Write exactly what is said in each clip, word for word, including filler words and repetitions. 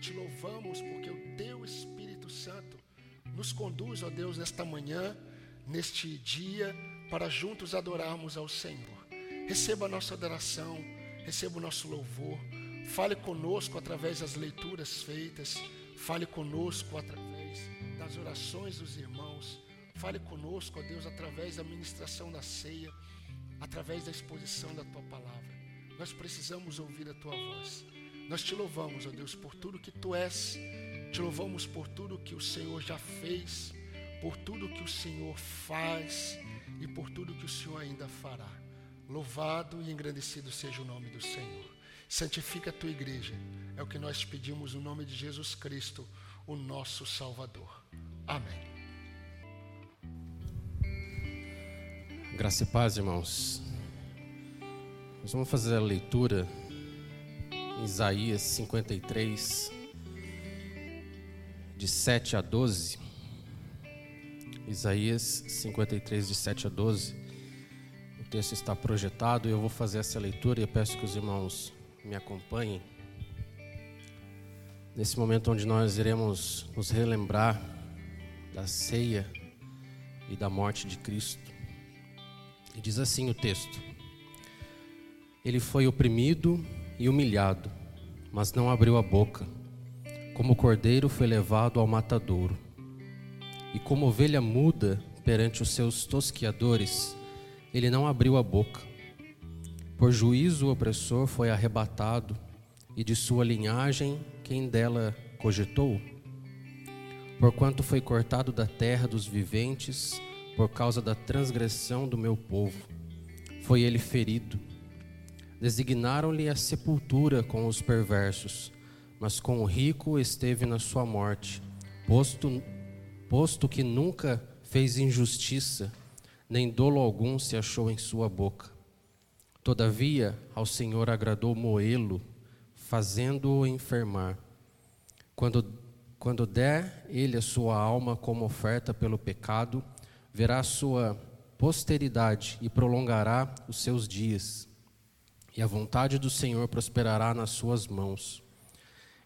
te louvamos porque o teu Espírito Santo nos conduz, ó Deus, nesta manhã, neste dia, para juntos adorarmos ao Senhor. Receba a nossa adoração, receba o nosso louvor. Fale conosco através das leituras feitas, fale conosco através das orações dos irmãos, fale conosco, ó Deus, através da ministração da ceia, através da exposição da Tua Palavra. Nós precisamos ouvir a Tua voz. Nós te louvamos, ó Deus, por tudo que Tu és, te louvamos por tudo que o Senhor já fez, por tudo que o Senhor faz e por tudo que o Senhor ainda fará. Louvado e engrandecido seja o nome do Senhor. Santifica a Tua igreja, é o que nós pedimos no nome de Jesus Cristo, o nosso Salvador. Amém. Graça e paz, irmãos. Nós vamos fazer a leitura em Isaías cinquenta e três, de sete a doze. Isaías cinquenta e três, de sete a doze. O texto está projetado e eu vou fazer essa leitura e eu peço que os irmãos me acompanhem nesse momento onde nós iremos nos relembrar da ceia e da morte de Cristo. E diz assim o texto: Ele foi oprimido e humilhado, mas não abriu a boca. Como cordeiro foi levado ao matadouro, e como ovelha muda perante os seus tosquiadores, ele não abriu a boca. Por juízo o opressor foi arrebatado, e de sua linhagem quem dela cogitou? Porquanto foi cortado da terra dos viventes, por causa da transgressão do meu povo, foi ele ferido. Designaram-lhe a sepultura com os perversos, mas com o rico esteve na sua morte, posto, posto que nunca fez injustiça, nem dolo algum se achou em sua boca. Todavia, ao Senhor agradou moê-lo, fazendo-o enfermar. Quando, quando der ele a sua alma como oferta pelo pecado, verá sua posteridade e prolongará os seus dias, e a vontade do Senhor prosperará nas suas mãos.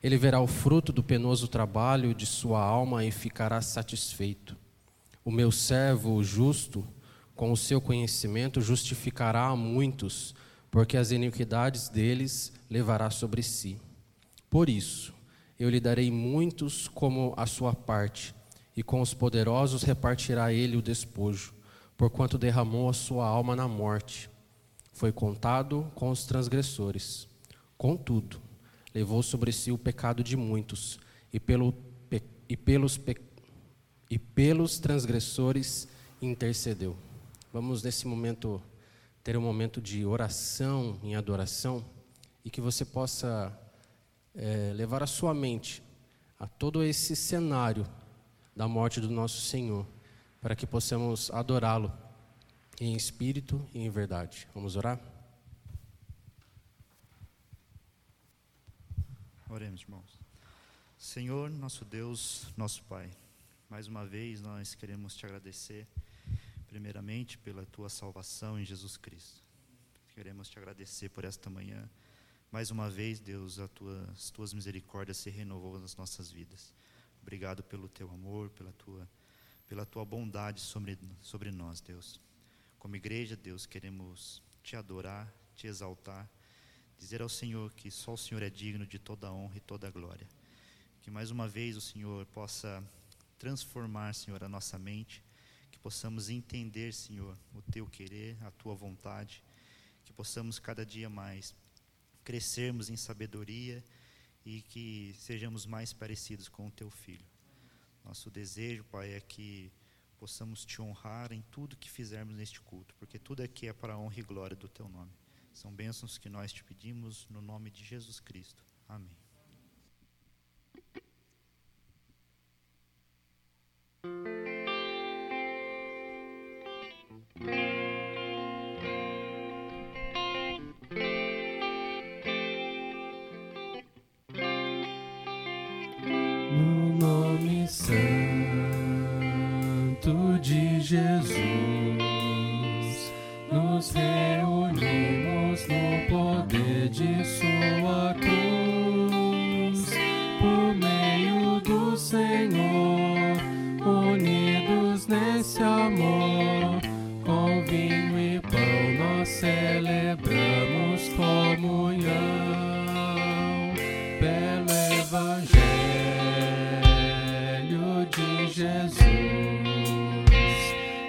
Ele verá o fruto do penoso trabalho de sua alma e ficará satisfeito. O meu servo, o justo, com o seu conhecimento justificará a muitos, porque as iniquidades deles levará sobre si. Por isso, eu lhe darei muitos como a sua parte, e com os poderosos repartirá ele o despojo, porquanto derramou a sua alma na morte. Foi contado com os transgressores. Contudo, levou sobre si o pecado de muitos, e, pelo, pe, e, pelos, pe, e pelos transgressores intercedeu. Vamos, nesse momento, ter um momento de oração em adoração, e que você possa é, levar a sua mente a todo esse cenário da morte do nosso Senhor, para que possamos adorá-lo em espírito e em verdade. Vamos orar? Oremos, irmãos. Senhor, nosso Deus, nosso Pai, mais uma vez nós queremos te agradecer, primeiramente, pela tua salvação em Jesus Cristo. Queremos te agradecer por esta manhã. Mais uma vez, Deus, as tuas, tuas misericórdias se renovou nas nossas vidas. Obrigado pelo Teu amor, pela Tua, pela tua bondade sobre, sobre nós, Deus. Como igreja, Deus, queremos Te adorar, Te exaltar, dizer ao Senhor que só o Senhor é digno de toda a honra e toda a glória. Que mais uma vez o Senhor possa transformar, Senhor, a nossa mente, que possamos entender, Senhor, o Teu querer, a Tua vontade, que possamos cada dia mais crescermos em sabedoria e que sejamos mais parecidos com o Teu Filho. Nosso desejo, Pai, é que possamos Te honrar em tudo que fizermos neste culto, porque tudo aqui é para a honra e glória do Teu nome. São bênçãos que nós Te pedimos no nome de Jesus Cristo. Amém. Santo de Jesus, nos reunimos no poder de sua cruz. Por Senhor, unidos nesse amor, com vinho e pão nós celebramos comunhão pelo Evangelho de Jesus.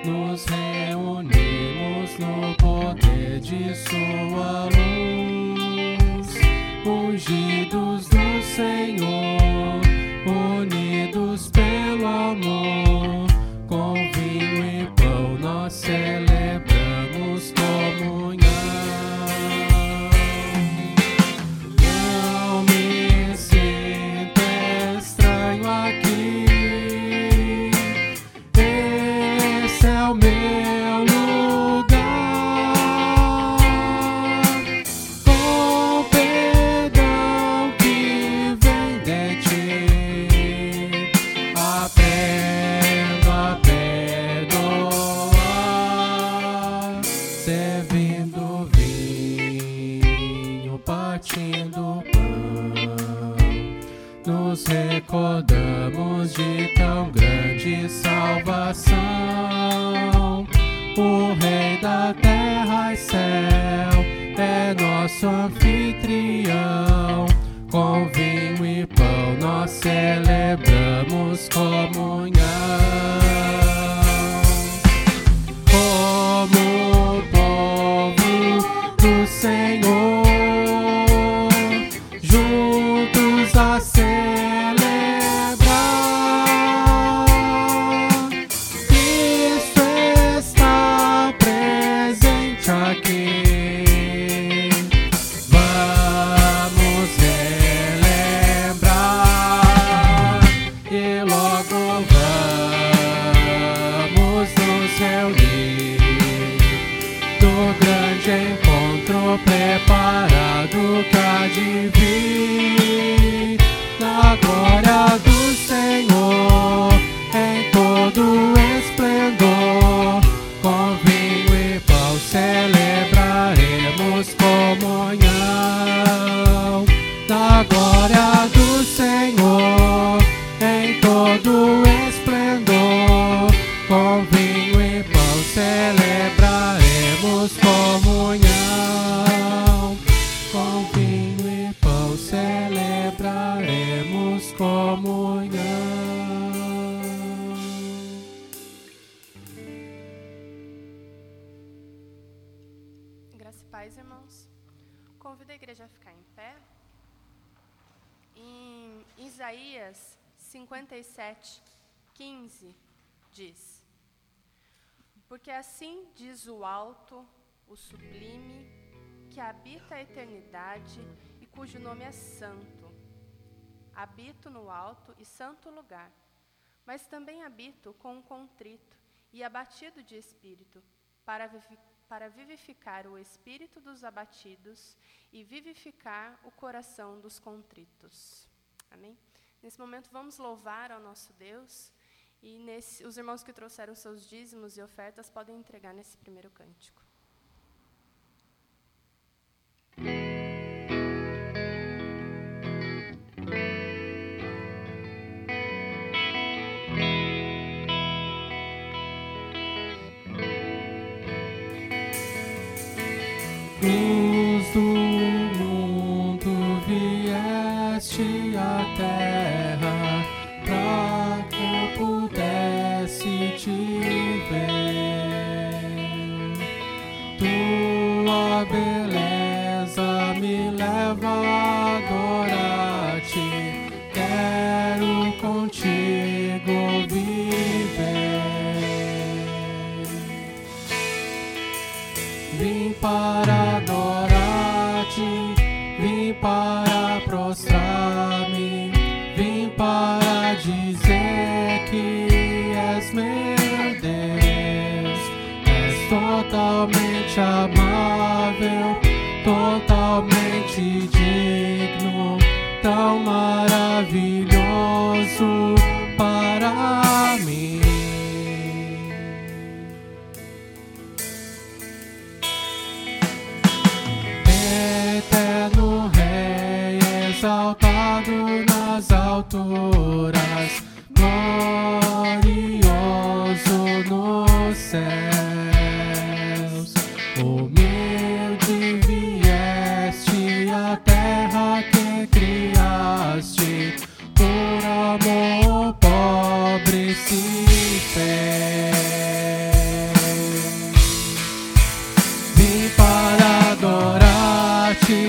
Nos reunimos no poder de sua luz, ungidos do Senhor, unidos pelo amor, com vinho e pão nós celebramos comunhão. Não me sinto estranho aqui, esse é o meu lugar, com perdão que vem de ti. Nos recordamos de tão grande salvação. O Rei da terra e céu é nosso anfitrião. Com vinho e pão nós celebramos comunhão. Como o povo do Senhor, juntos a celebrar, Cristo está presente aqui. Vamos celebrar e logo vamos nos reunir do grande encontro preparado que há de vir, na glória do Senhor, em todo esplendor. Com vinho e pão celebraremos comunhão, na glória do Senhor, em todo esplendor. Com vinho e pão celebraremos comunhão, com vinho e pão celebraremos comunhão. Graça e paz, irmãos. Convido a igreja a ficar em pé. Em Isaías cinquenta e sete, quinze diz: porque assim diz o alto, o sublime, que habita a eternidade e cujo nome é santo. Habito no alto e santo lugar, mas também habito com um contrito e abatido de espírito, para, vivi- para vivificar o espírito dos abatidos e vivificar o coração dos contritos. Amém? Nesse momento vamos louvar ao nosso Deus, e nesse, os irmãos que trouxeram seus dízimos e ofertas podem entregar nesse primeiro cântico. Luz do mundo, vieste à terra pra que eu pudesse te ver. Tua beleza me leva a adorar-te, quero contigo viver. Vim para para prostrar-me, vim para dizer que és meu Deus. És totalmente amável, totalmente digno, tão maravilhoso para mim. Exaltado nas alturas, glorioso nos céus, humilde vieste à terra que criaste, por amor pobre se fez. Vim para adorar-te,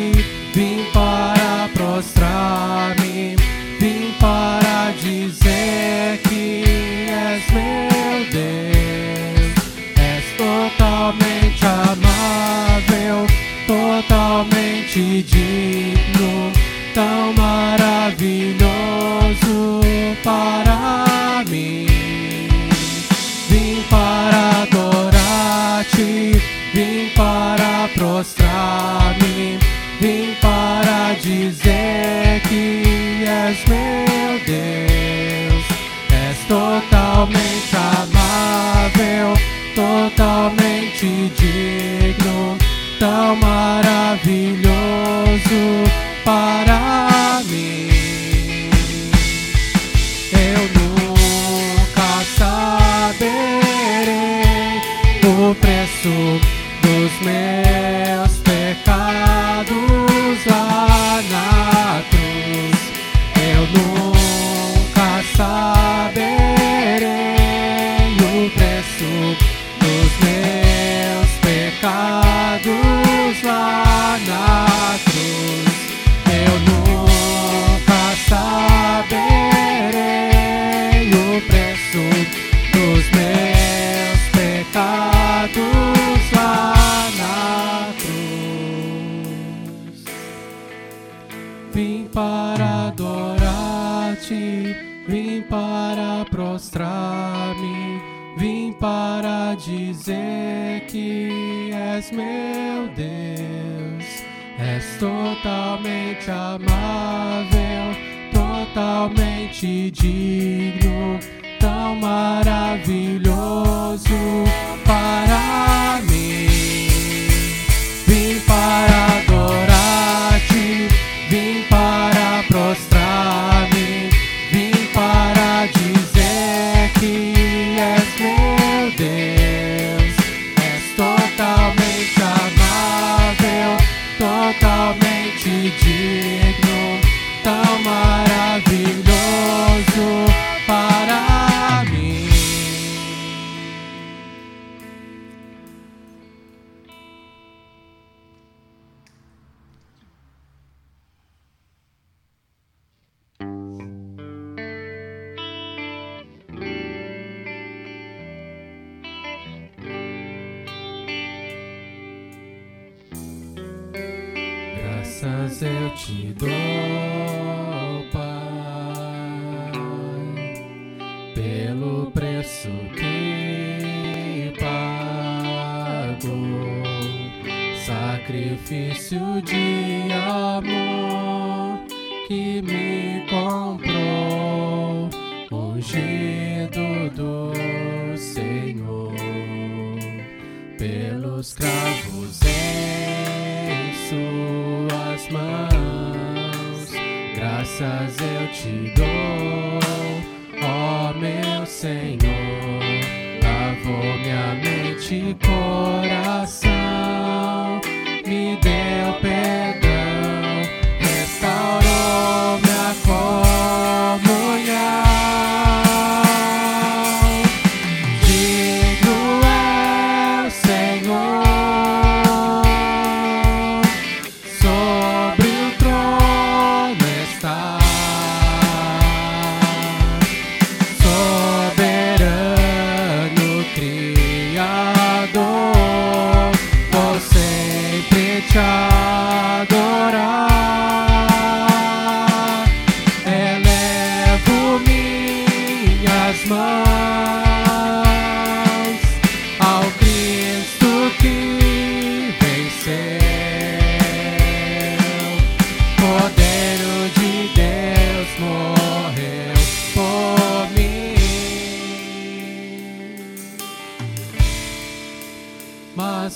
vim para prostrar-me, vim para dizer que és meu Deus. És totalmente amável, totalmente digno, tão maravilhoso para mim. Vim para adorar-te, vim para prostrar-me, vim para dizer que és meu Deus. És totalmente amável, totalmente digno, tão maravilhoso para mim. Eu nunca saberei o preço dos meus pecados lá na cruz. Eu nunca saberei o preço dos meus pecados lá na cruz. Eu nunca saberei o preço dos meus pecados lá na cruz. Vim para adorar-te, vim para prostrar-me, vim para dizer que és meu Deus. És totalmente amável, totalmente digno, tão maravilhoso para mim. Vim para adorar-te, vim para prostrar-me, vim para dizer que és meu Deus. És totalmente amável, totalmente digno, tão maravilhoso para mim. Graças eu te dou, Pai, pelo preço que pagou, sacrifício de amor que me comprou, ungido do Senhor, pelos cravos em suas mãos. Graças eu te dou, ó meu Senhor. Lavou minha mente e coração, me deu perdão, restaurou minha comunhão.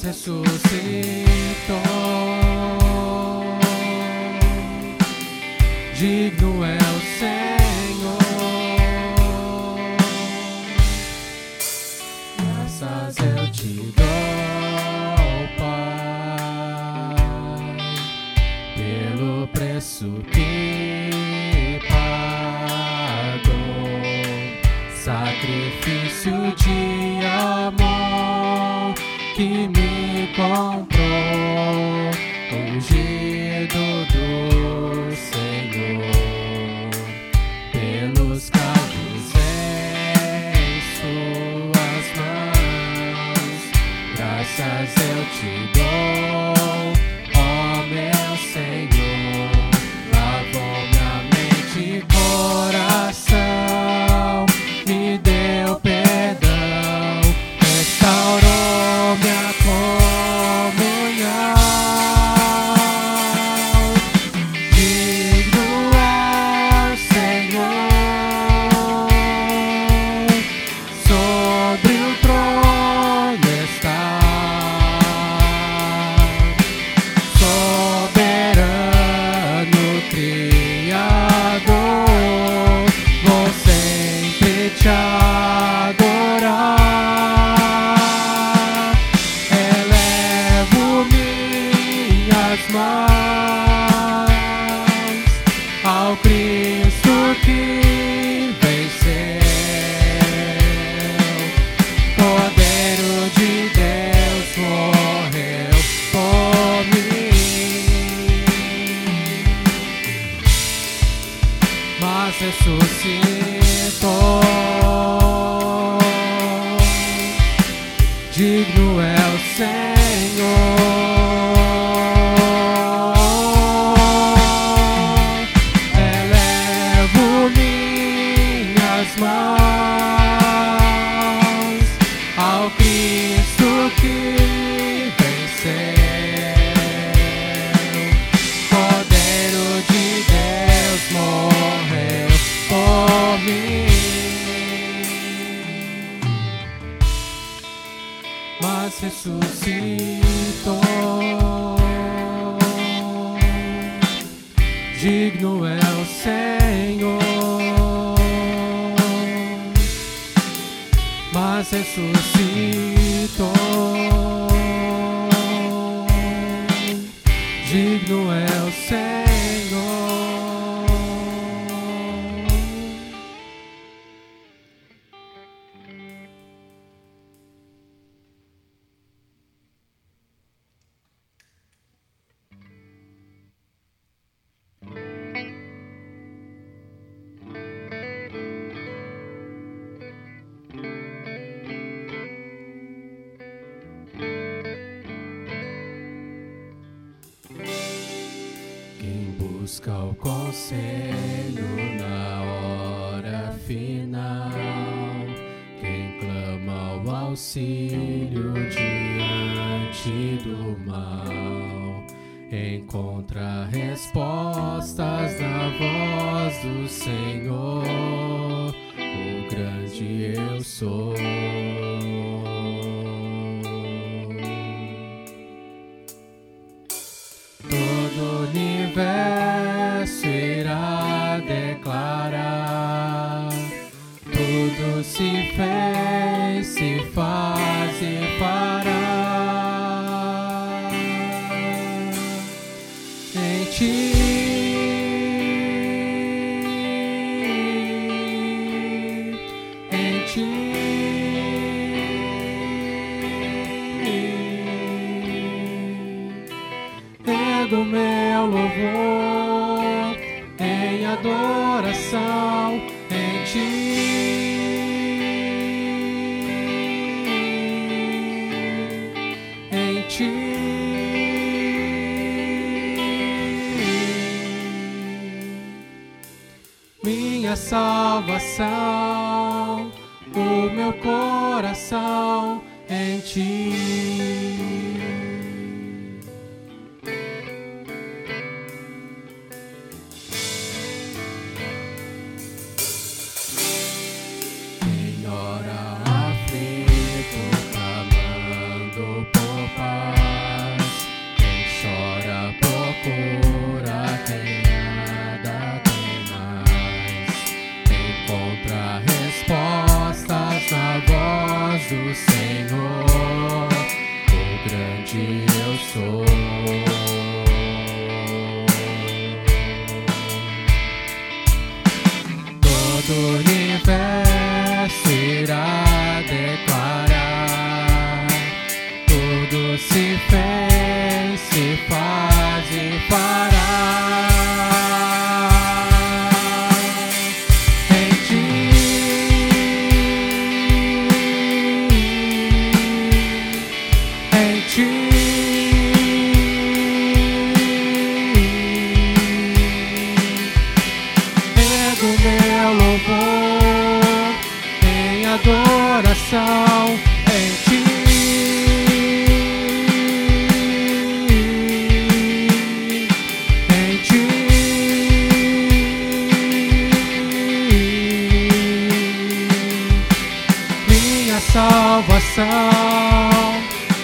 Ressuscitou, digno é o Senhor. preço que pagou, sacrifício de amor que me comprou, ungido do Senhor, pelos campos em suas mãos, graças eu te dou, ó meu Senhor, lavou minha mente e coração, me deu perdão, restaurou minha comunhão. Digno é o Senhor, sobre o trono está. Soberano Criador, vou sempre te adorar. Elevo minhas mãos ao Cristo que venceu. Cordeiro de Deus morreu por mim, mas ressuscitou. Digno é o Senhor. Elevo minhas mãos ao Cristo que venceu. Cordeiro de Deus morreu por mim, mas ressuscitou. Digno é o Senhor, mas ressuscitou. Digno é o Senhor. Quem busca o conselho na hora final, quem clama o auxílio diante do mal, encontra respostas na voz do Senhor, o grande eu sou. Todo universo irá declarar, tudo se fez, se faz e fará. Em ti em ti ergo meu louvor em adoração. Em ti, em ti, minha salvação, o meu coração em ti. Em hora aflito, clamando por paz, quem chora procura quem nada tem mais, encontra respostas na voz do Senhor, o grande eu sou. universo irá declarar. Tudo se fez, se faz e fará.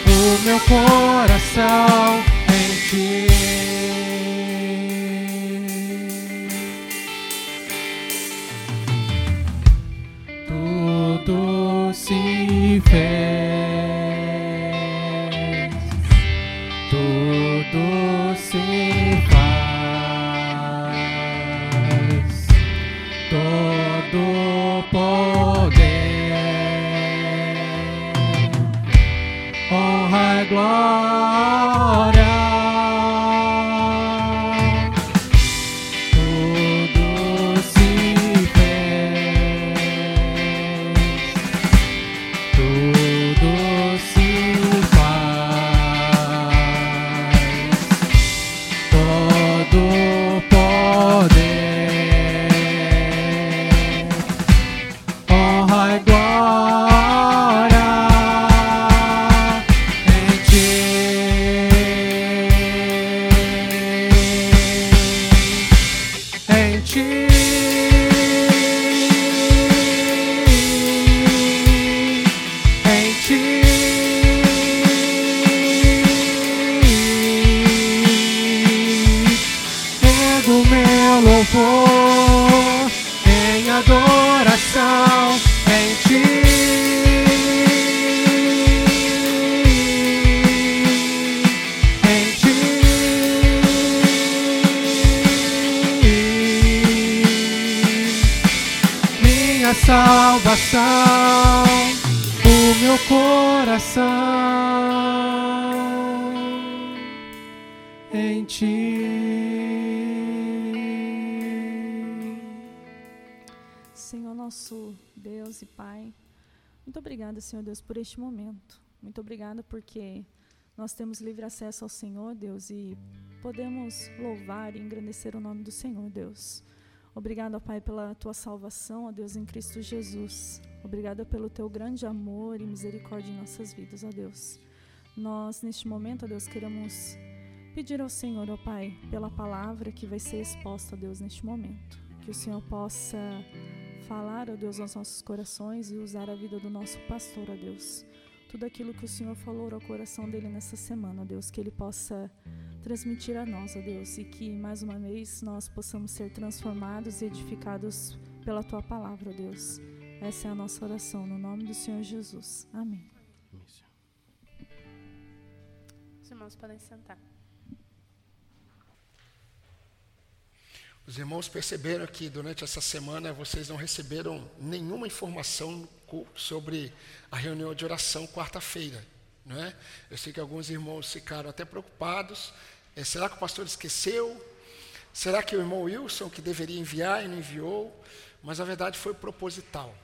O meu coração em ti. Tudo se fez, tudo se faz, todo poder. Honra e glória, tudo se fez, tudo se faz, todo poder, honra e glória. Salvação, o meu coração em ti. Senhor nosso Deus e Pai, muito obrigada, Senhor Deus, por este momento. Muito obrigada porque nós temos livre acesso ao Senhor, Deus, e podemos louvar e engrandecer o nome do Senhor, Deus. Obrigada, Pai, pela Tua salvação, ó Deus, em Cristo Jesus. Obrigada pelo Teu grande amor e misericórdia em nossas vidas, ó Deus. Nós, neste momento, ó Deus, queremos pedir ao Senhor, ó Pai, pela palavra que vai ser exposta, ó Deus, neste momento. Que o Senhor possa falar, ó Deus, aos nossos corações e usar a vida do nosso pastor, ó Deus. Tudo aquilo que o Senhor falou ao coração dele nessa semana, ó Deus, que ele possa transmitir a nós, ó Deus, e que mais uma vez nós possamos ser transformados e edificados pela Tua palavra, ó Deus. Essa é a nossa oração, no nome do Senhor Jesus. Amém. Os irmãos podem sentar. Os irmãos perceberam que durante essa semana vocês não receberam nenhuma informação sobre a reunião de oração quarta-feira, não é? Eu sei que alguns irmãos ficaram até preocupados. Será que o pastor esqueceu? Será que o irmão Wilson, que deveria enviar e não enviou? Mas, na verdade, foi proposital.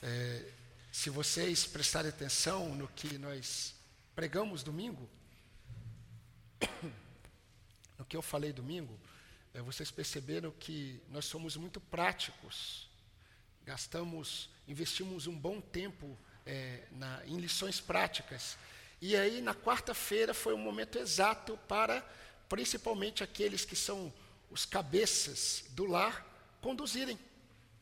É, se vocês prestarem atenção no que nós pregamos domingo, no que eu falei domingo, é, vocês perceberam que nós somos muito práticos. Gastamos, investimos um bom tempo é, na, em lições práticas. E aí, na quarta-feira, foi o momento exato para, principalmente, aqueles que são os cabeças do lar, conduzirem,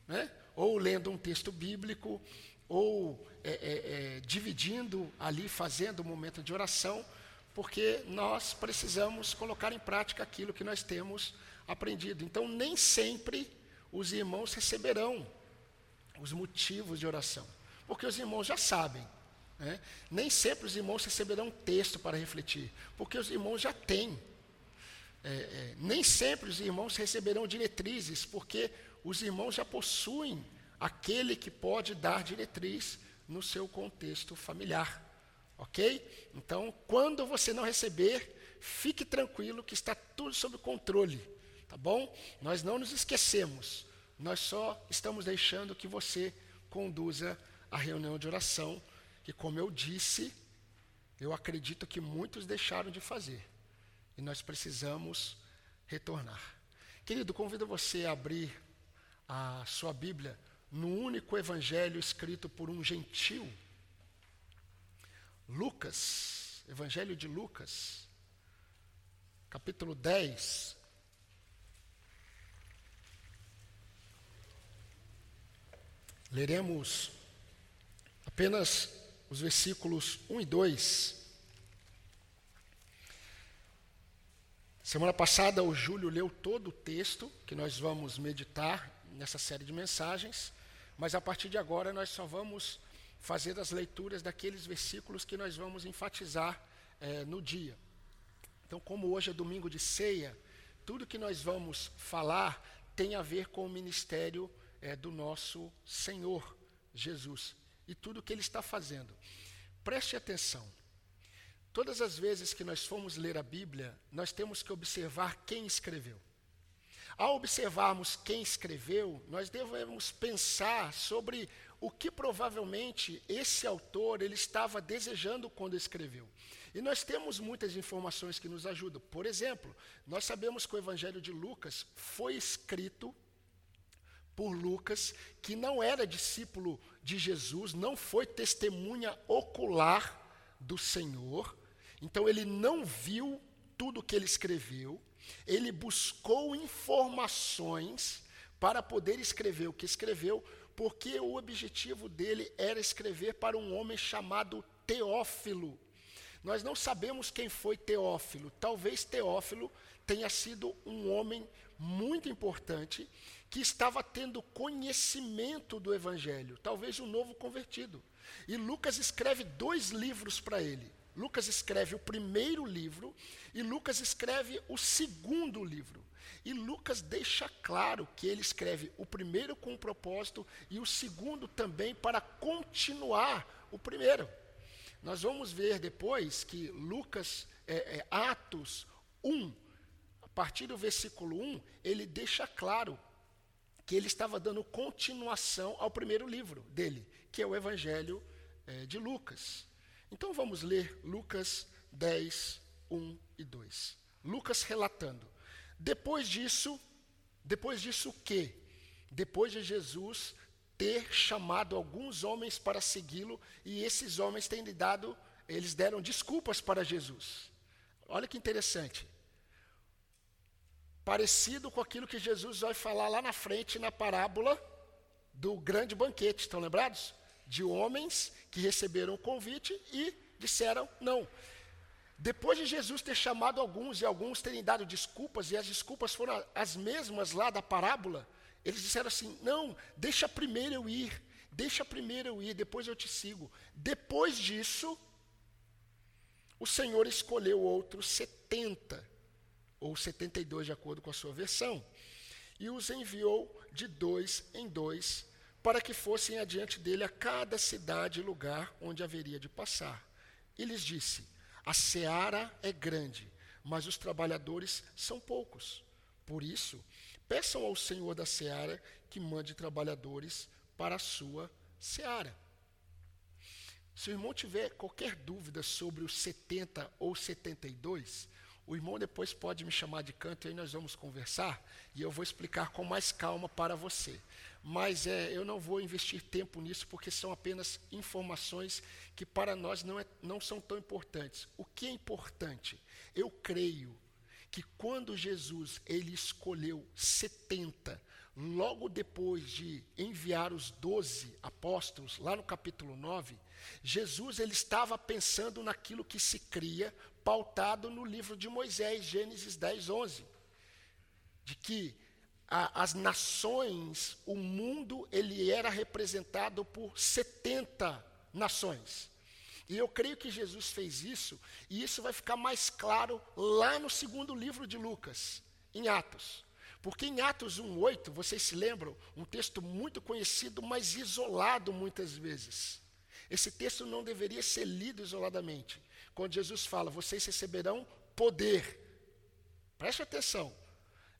né? Ou lendo um texto bíblico, ou é, é, é, dividindo ali, fazendo um momento de oração, porque nós precisamos colocar em prática aquilo que nós temos aprendido. Então, nem sempre os irmãos receberão os motivos de oração, porque os irmãos já sabem. É, nem sempre os irmãos receberão um texto para refletir, porque os irmãos já têm. É, é, nem sempre os irmãos receberão diretrizes, porque os irmãos já possuem aquele que pode dar diretriz no seu contexto familiar. Ok? Então, quando você não receber, fique tranquilo que está tudo sob controle. Tá bom? Nós não nos esquecemos. Nós só estamos deixando que você conduza a reunião de oração, que, como eu disse, eu acredito que muitos deixaram de fazer. E nós precisamos retornar. Querido, convido você a abrir a sua Bíblia no único evangelho escrito por um gentio. Lucas, Evangelho de Lucas, capítulo dez. Leremos apenas os versículos um e dois. Semana passada o Júlio leu todo o texto que nós vamos meditar nessa série de mensagens, mas a partir de agora nós só vamos fazer as leituras daqueles versículos que nós vamos enfatizar eh, no dia. Então, como hoje é domingo de ceia, tudo que nós vamos falar tem a ver com o ministério eh, do nosso Senhor Jesus e tudo o que Ele está fazendo. Preste atenção. Todas as vezes que nós formos ler a Bíblia, nós temos que observar quem escreveu. Ao observarmos quem escreveu, nós devemos pensar sobre o que provavelmente esse autor ele estava desejando quando escreveu. E nós temos muitas informações que nos ajudam. Por exemplo, nós sabemos que o Evangelho de Lucas foi escrito por Lucas, que não era discípulo de Jesus, não foi testemunha ocular do Senhor. Então ele não viu tudo o que ele escreveu. Ele buscou informações para poder escrever o que escreveu, porque o objetivo dele era escrever para um homem chamado Teófilo. Nós não sabemos quem foi Teófilo. Talvez Teófilo tenha sido um homem muito importante que estava tendo conhecimento do Evangelho, talvez um novo convertido. E Lucas escreve dois livros para ele. Lucas escreve o primeiro livro e Lucas escreve o segundo livro. E Lucas deixa claro que ele escreve o primeiro com um propósito e o segundo também para continuar o primeiro. Nós vamos ver depois que Lucas, é, é, Atos um, a partir do versículo um, ele deixa claro que ele estava dando continuação ao primeiro livro dele, que é o Evangelho, é, de Lucas. Então vamos ler Lucas dez, um e dois. Lucas relatando. Depois disso, depois disso o quê? Depois de Jesus ter chamado alguns homens para segui-lo, e esses homens têm lhe dado, eles deram desculpas para Jesus. Olha que interessante. Parecido com aquilo que Jesus vai falar lá na frente na parábola do grande banquete, estão lembrados? De homens que receberam o convite e disseram não. Depois de Jesus ter chamado alguns e alguns terem dado desculpas, e as desculpas foram as mesmas lá da parábola, eles disseram assim, não, deixa primeiro eu ir, deixa primeiro eu ir, depois eu te sigo. Depois disso, o Senhor escolheu outros setenta, ou setenta e dois de acordo com a sua versão, e os enviou de dois em dois, para que fossem adiante dele a cada cidade e lugar onde haveria de passar. E lhes disse, a seara é grande, mas os trabalhadores são poucos. Por isso, peçam ao Senhor da seara que mande trabalhadores para a sua seara. Se o irmão tiver qualquer dúvida sobre os setenta ou setenta e dois, o irmão depois pode me chamar de canto e aí nós vamos conversar e eu vou explicar com mais calma para você. Mas é, eu não vou investir tempo nisso porque são apenas informações que para nós não, é, não são tão importantes. O que é importante? Eu creio que quando Jesus ele escolheu setenta, logo depois de enviar os doze apóstolos, lá no capítulo nove, Jesus ele estava pensando naquilo que se cria pautado no livro de Moisés, Gênesis dez, onze, de que a, as nações, o mundo, ele era representado por setenta nações. E eu creio que Jesus fez isso, e isso vai ficar mais claro lá no segundo livro de Lucas, em Atos. Porque em Atos um, oito, vocês se lembram, um texto muito conhecido, mas isolado muitas vezes. Esse texto não deveria ser lido isoladamente. Quando Jesus fala, vocês receberão poder. Preste atenção.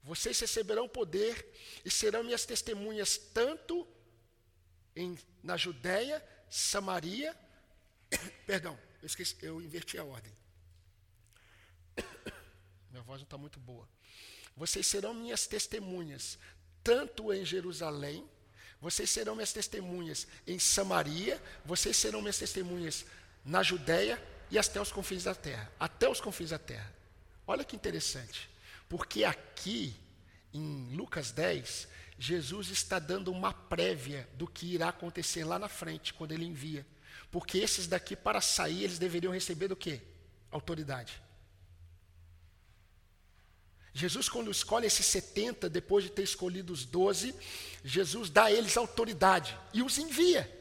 Vocês receberão poder e serão minhas testemunhas tanto em, na Judéia, Samaria... Perdão, eu, esqueci, eu inverti a ordem. Minha voz não está muito boa. Vocês serão minhas testemunhas, tanto em Jerusalém, vocês serão minhas testemunhas em Samaria, vocês serão minhas testemunhas na Judéia e até os confins da terra. Até os confins da terra. Olha que interessante. Porque aqui, em Lucas dez, Jesus está dando uma prévia do que irá acontecer lá na frente, quando ele envia. Porque esses daqui, para sair, eles deveriam receber do quê? Autoridade. Jesus, quando escolhe esses setenta, depois de ter escolhido os doze, Jesus dá a eles autoridade e os envia.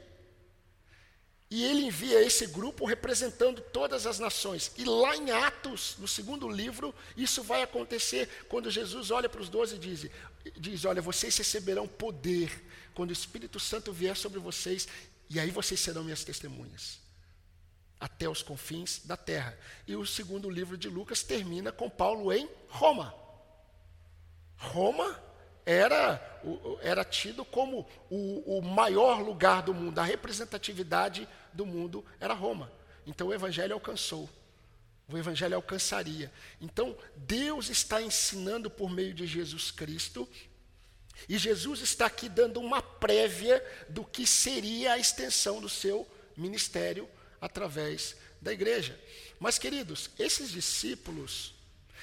E ele envia esse grupo representando todas as nações. E lá em Atos, no segundo livro, isso vai acontecer quando Jesus olha para os doze e diz, diz, olha, vocês receberão poder quando o Espírito Santo vier sobre vocês, e aí vocês serão minhas testemunhas. Até os confins da terra. E o segundo livro de Lucas termina com Paulo em Roma. Roma era, era tido como o, o maior lugar do mundo, a representatividade do mundo era Roma. Então o evangelho alcançou, o evangelho alcançaria. Então Deus está ensinando por meio de Jesus Cristo, e Jesus está aqui dando uma prévia do que seria a extensão do seu ministério através da igreja. Mas, queridos, esses discípulos...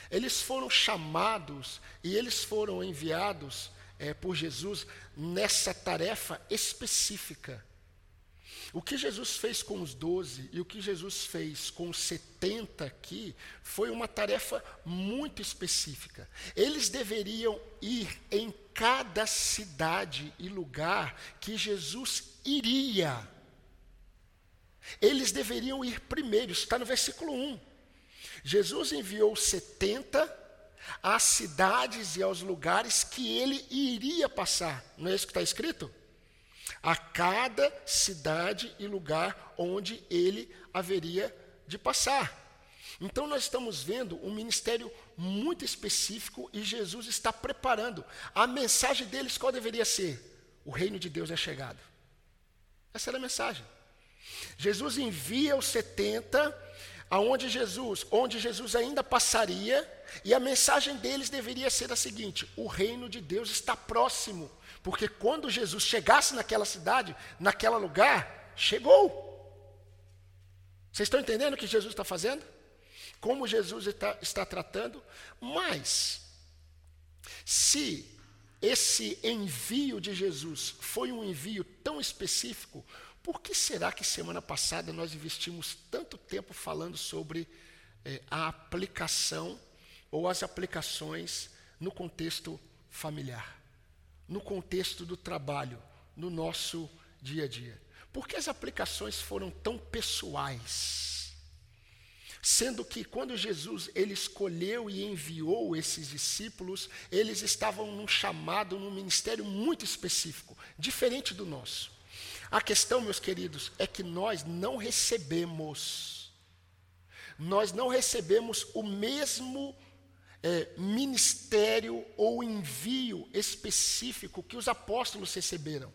eles foram chamados e eles foram enviados é, por Jesus nessa tarefa específica. O que Jesus fez com os doze e o que Jesus fez com os setenta aqui foi uma tarefa muito específica. Eles deveriam ir em cada cidade e lugar que Jesus iria. Eles deveriam ir primeiro, isso está no versículo um. Jesus enviou setenta às cidades e aos lugares que ele iria passar. Não é isso que está escrito? A cada cidade e lugar onde ele haveria de passar. Então nós estamos vendo um ministério muito específico e Jesus está preparando. A mensagem deles qual deveria ser? O reino de Deus é chegado. Essa era a mensagem. Jesus envia os setenta... aonde Jesus, onde Jesus ainda passaria, e a mensagem deles deveria ser a seguinte: o reino de Deus está próximo, porque quando Jesus chegasse naquela cidade, naquele lugar, chegou. Vocês estão entendendo o que Jesus está fazendo? Como Jesus está, está tratando? Mas, se esse envio de Jesus foi um envio tão específico, por que será que semana passada nós investimos tanto tempo falando sobre eh, a aplicação ou as aplicações no contexto familiar, no contexto do trabalho, no nosso dia a dia? Por que as aplicações foram tão pessoais? Sendo que quando Jesus ele escolheu e enviou esses discípulos, eles estavam num chamado, num ministério muito específico, diferente do nosso. A questão, meus queridos, é que nós não recebemos, nós não recebemos o mesmo é, ministério ou envio específico que os apóstolos receberam.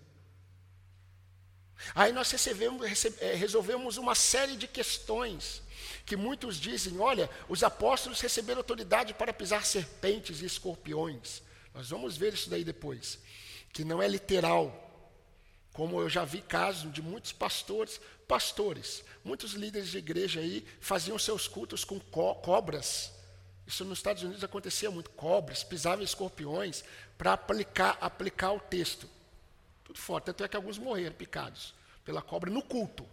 Aí nós recebemos, recebe, é, resolvemos uma série de questões que muitos dizem, olha, os apóstolos receberam autoridade para pisar serpentes e escorpiões. Nós vamos ver isso daí depois, que não é literal. Como eu já vi casos de muitos pastores, pastores, muitos líderes de igreja aí faziam seus cultos com co- cobras. Isso nos Estados Unidos acontecia muito, cobras, pisavam escorpiões para aplicar, aplicar o texto. Tudo fora, tanto é que alguns morreram picados pela cobra no culto.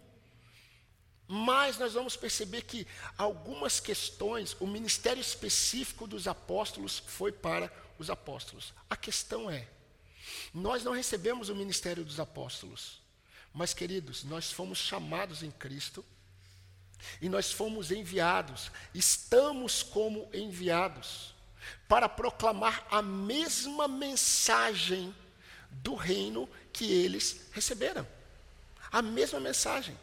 Mas nós vamos perceber que algumas questões, o ministério específico dos apóstolos foi para os apóstolos. A questão é, nós não recebemos o ministério dos apóstolos, mas, queridos, nós fomos chamados em Cristo e nós fomos enviados, estamos como enviados. para proclamar a mesma mensagem do reino que eles receberam. A mesma mensagem.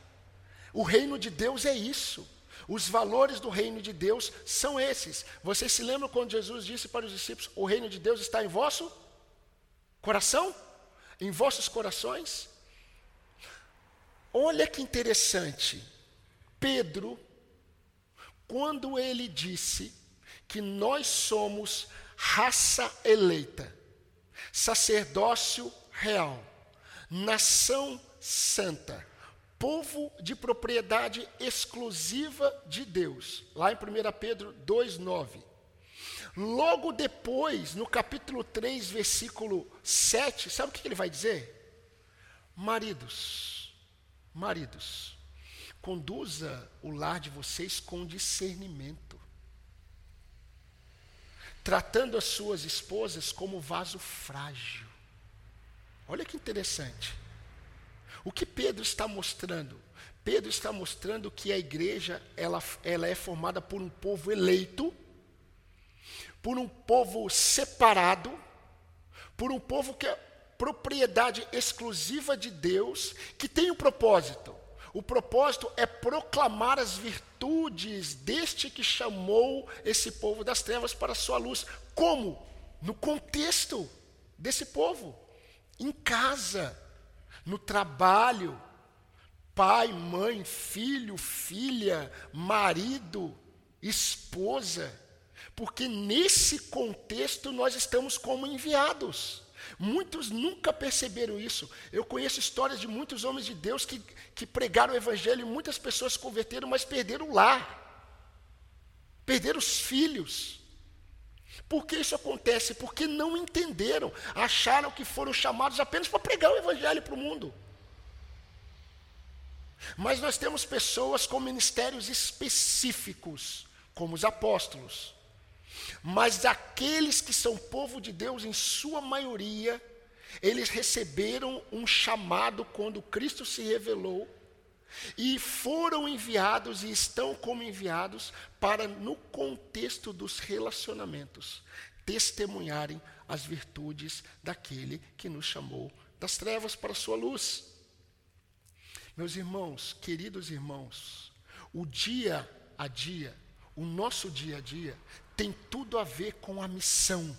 O reino de Deus é isso. Os valores do reino de Deus são esses. Vocês se lembram quando Jesus disse para os discípulos: o reino de Deus está em vosso coração? Em vossos corações? Olha que interessante. Pedro, quando ele disse que nós somos raça eleita, sacerdócio real, nação santa, povo de propriedade exclusiva de Deus, lá em primeira Pedro dois, nove. Logo depois, no capítulo três, versículo sete, sabe o que ele vai dizer? Maridos, maridos, conduza o lar de vocês com discernimento, tratando as suas esposas como vaso frágil. Olha que interessante. O que Pedro está mostrando? Pedro está mostrando que a igreja ela, ela é formada por um povo eleito, por um povo separado, por um povo que é propriedade exclusiva de Deus, que tem um propósito. O propósito é proclamar as virtudes deste que chamou esse povo das trevas para a sua luz. Como? No contexto desse povo. Em casa, no trabalho, pai, mãe, filho, filha, marido, esposa. Porque nesse contexto nós estamos como enviados. Muitos nunca perceberam isso. Eu conheço histórias de muitos homens de Deus que, que pregaram o evangelho e muitas pessoas se converteram, mas perderam o lar. Perderam os filhos. Por que isso acontece? Porque não entenderam. Acharam que foram chamados apenas para pregar o evangelho para o mundo. Mas nós temos pessoas com ministérios específicos, como os apóstolos. Mas aqueles que são povo de Deus, em sua maioria, eles receberam um chamado quando Cristo se revelou e foram enviados e estão como enviados para, no contexto dos relacionamentos, testemunharem as virtudes daquele que nos chamou das trevas para a sua luz. Meus irmãos, queridos irmãos, o dia a dia, o nosso dia a dia, tem tudo a ver com a missão.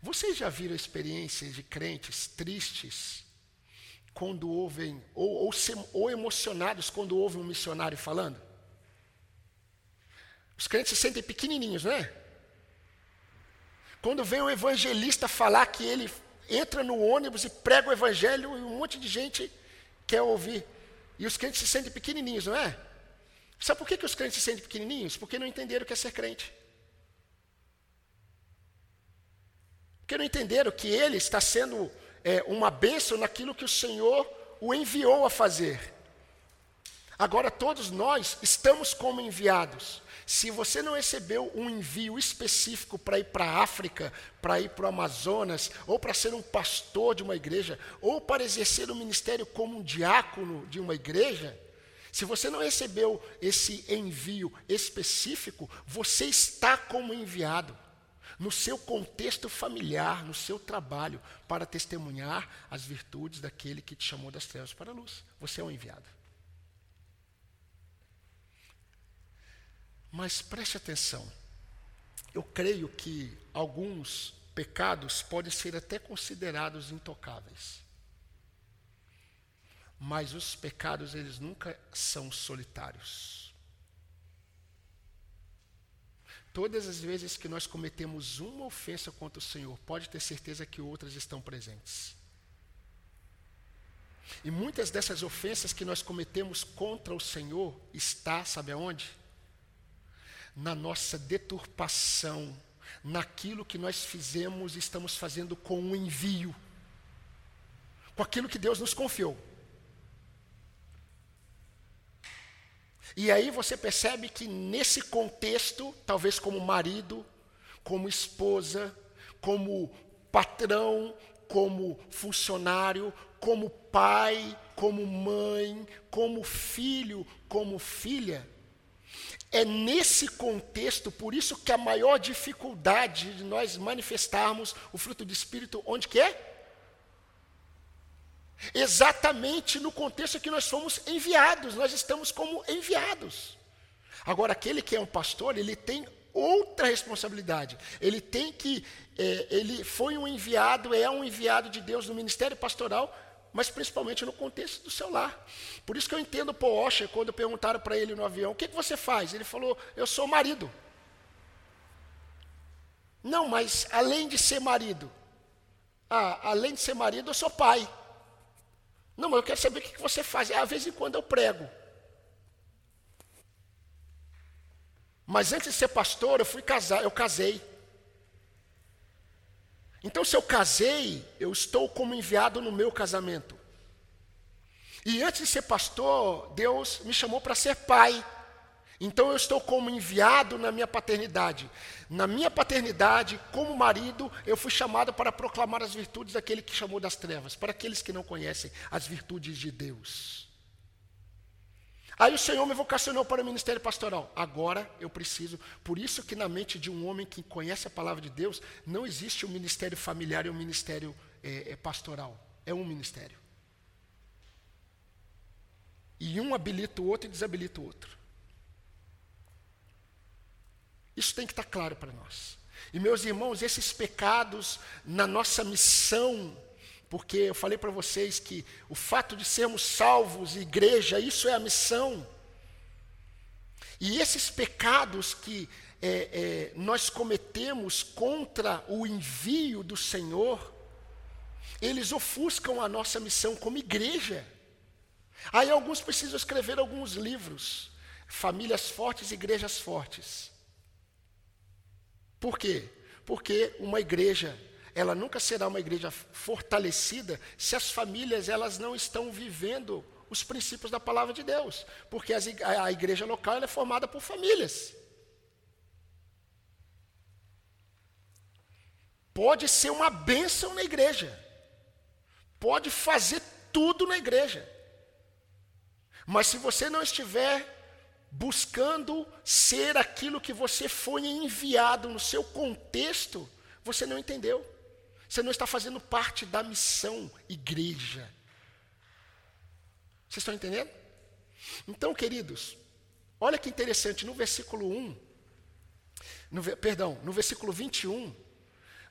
Vocês já viram experiências de crentes tristes quando ouvem, ou, ou, ou emocionados quando ouvem um missionário falando? Os crentes se sentem pequenininhos, não é? Quando vem um evangelista falar que ele entra no ônibus e prega o evangelho e um monte de gente quer ouvir. E os crentes se sentem pequenininhos, não é? Sabe por que, que os crentes se sentem pequenininhos? Porque não entenderam o que é ser crente. Porque não entenderam que ele está sendo é, uma bênção naquilo que o Senhor o enviou a fazer. Agora todos nós estamos como enviados. Se você não recebeu um envio específico para ir para a África, para ir para o Amazonas, ou para ser um pastor de uma igreja, ou para exercer o um ministério como um diácono de uma igreja, se você não recebeu esse envio específico, você está como enviado no seu contexto familiar, no seu trabalho, para testemunhar as virtudes daquele que te chamou das trevas para a luz. Você é um enviado. Mas preste atenção. Eu creio que alguns pecados podem ser até considerados intocáveis. Mas os pecados, eles nunca são solitários. Todas as vezes que nós cometemos uma ofensa contra o Senhor, pode ter certeza que outras estão presentes. E muitas dessas ofensas que nós cometemos contra o Senhor está, sabe aonde? Na nossa deturpação, naquilo que nós fizemos e estamos fazendo com o envio, com aquilo que Deus nos confiou. E aí você percebe que nesse contexto, talvez como marido, como esposa, como patrão, como funcionário, como pai, como mãe, como filho, como filha, É nesse contexto, por isso que a maior dificuldade de nós manifestarmos o fruto do Espírito, onde que é? Exatamente no contexto que nós fomos enviados, nós estamos como enviados. Agora, aquele que é um pastor, ele tem outra responsabilidade. Ele tem que, é, ele foi um enviado, é um enviado de Deus no ministério pastoral, mas principalmente no contexto do seu lar. Por isso que eu entendo o Paul Osher, quando perguntaram para ele no avião, o que, que você faz? Ele falou, eu sou marido. Não, mas além de ser marido, ah, além de ser marido, eu sou pai. Não, mas eu quero saber o que, que você faz. Ah, de vez em quando eu prego. Mas antes de ser pastor, eu fui casar, eu casei. Então, se eu casei, eu estou como enviado no meu casamento. E antes de ser pastor, Deus me chamou para ser pai. Então, eu estou como enviado na minha paternidade. Na minha paternidade, como marido, eu fui chamado para proclamar as virtudes daquele que chamou das trevas, para aqueles que não conhecem as virtudes de Deus. Aí o Senhor me vocacionou para o ministério pastoral. Agora eu preciso. Por isso que na mente de um homem que conhece a palavra de Deus, não existe um ministério familiar e um ministério é, é pastoral. É um ministério. E um habilita o outro e desabilita o outro. Isso tem que estar claro para nós. E, meus irmãos, esses pecados na nossa missão, porque eu falei para vocês que o fato de sermos salvos, igreja, isso é a missão. E esses pecados que é, é, nós cometemos contra o envio do Senhor, eles ofuscam a nossa missão como igreja. Aí alguns precisam escrever alguns livros, Famílias Fortes, Igrejas Fortes. Por quê? Porque uma igreja, ela nunca será uma igreja fortalecida se as famílias elas não estão vivendo os princípios da palavra de Deus. Porque as, a igreja local ela é formada por famílias. Pode ser uma bênção na igreja. Pode fazer tudo na igreja. Mas se você não estiver buscando ser aquilo que você foi enviado no seu contexto, você não entendeu. Você não está fazendo parte da missão igreja. Vocês estão entendendo? Então, queridos, olha que interessante, no versículo um, no, perdão, no versículo vinte e um,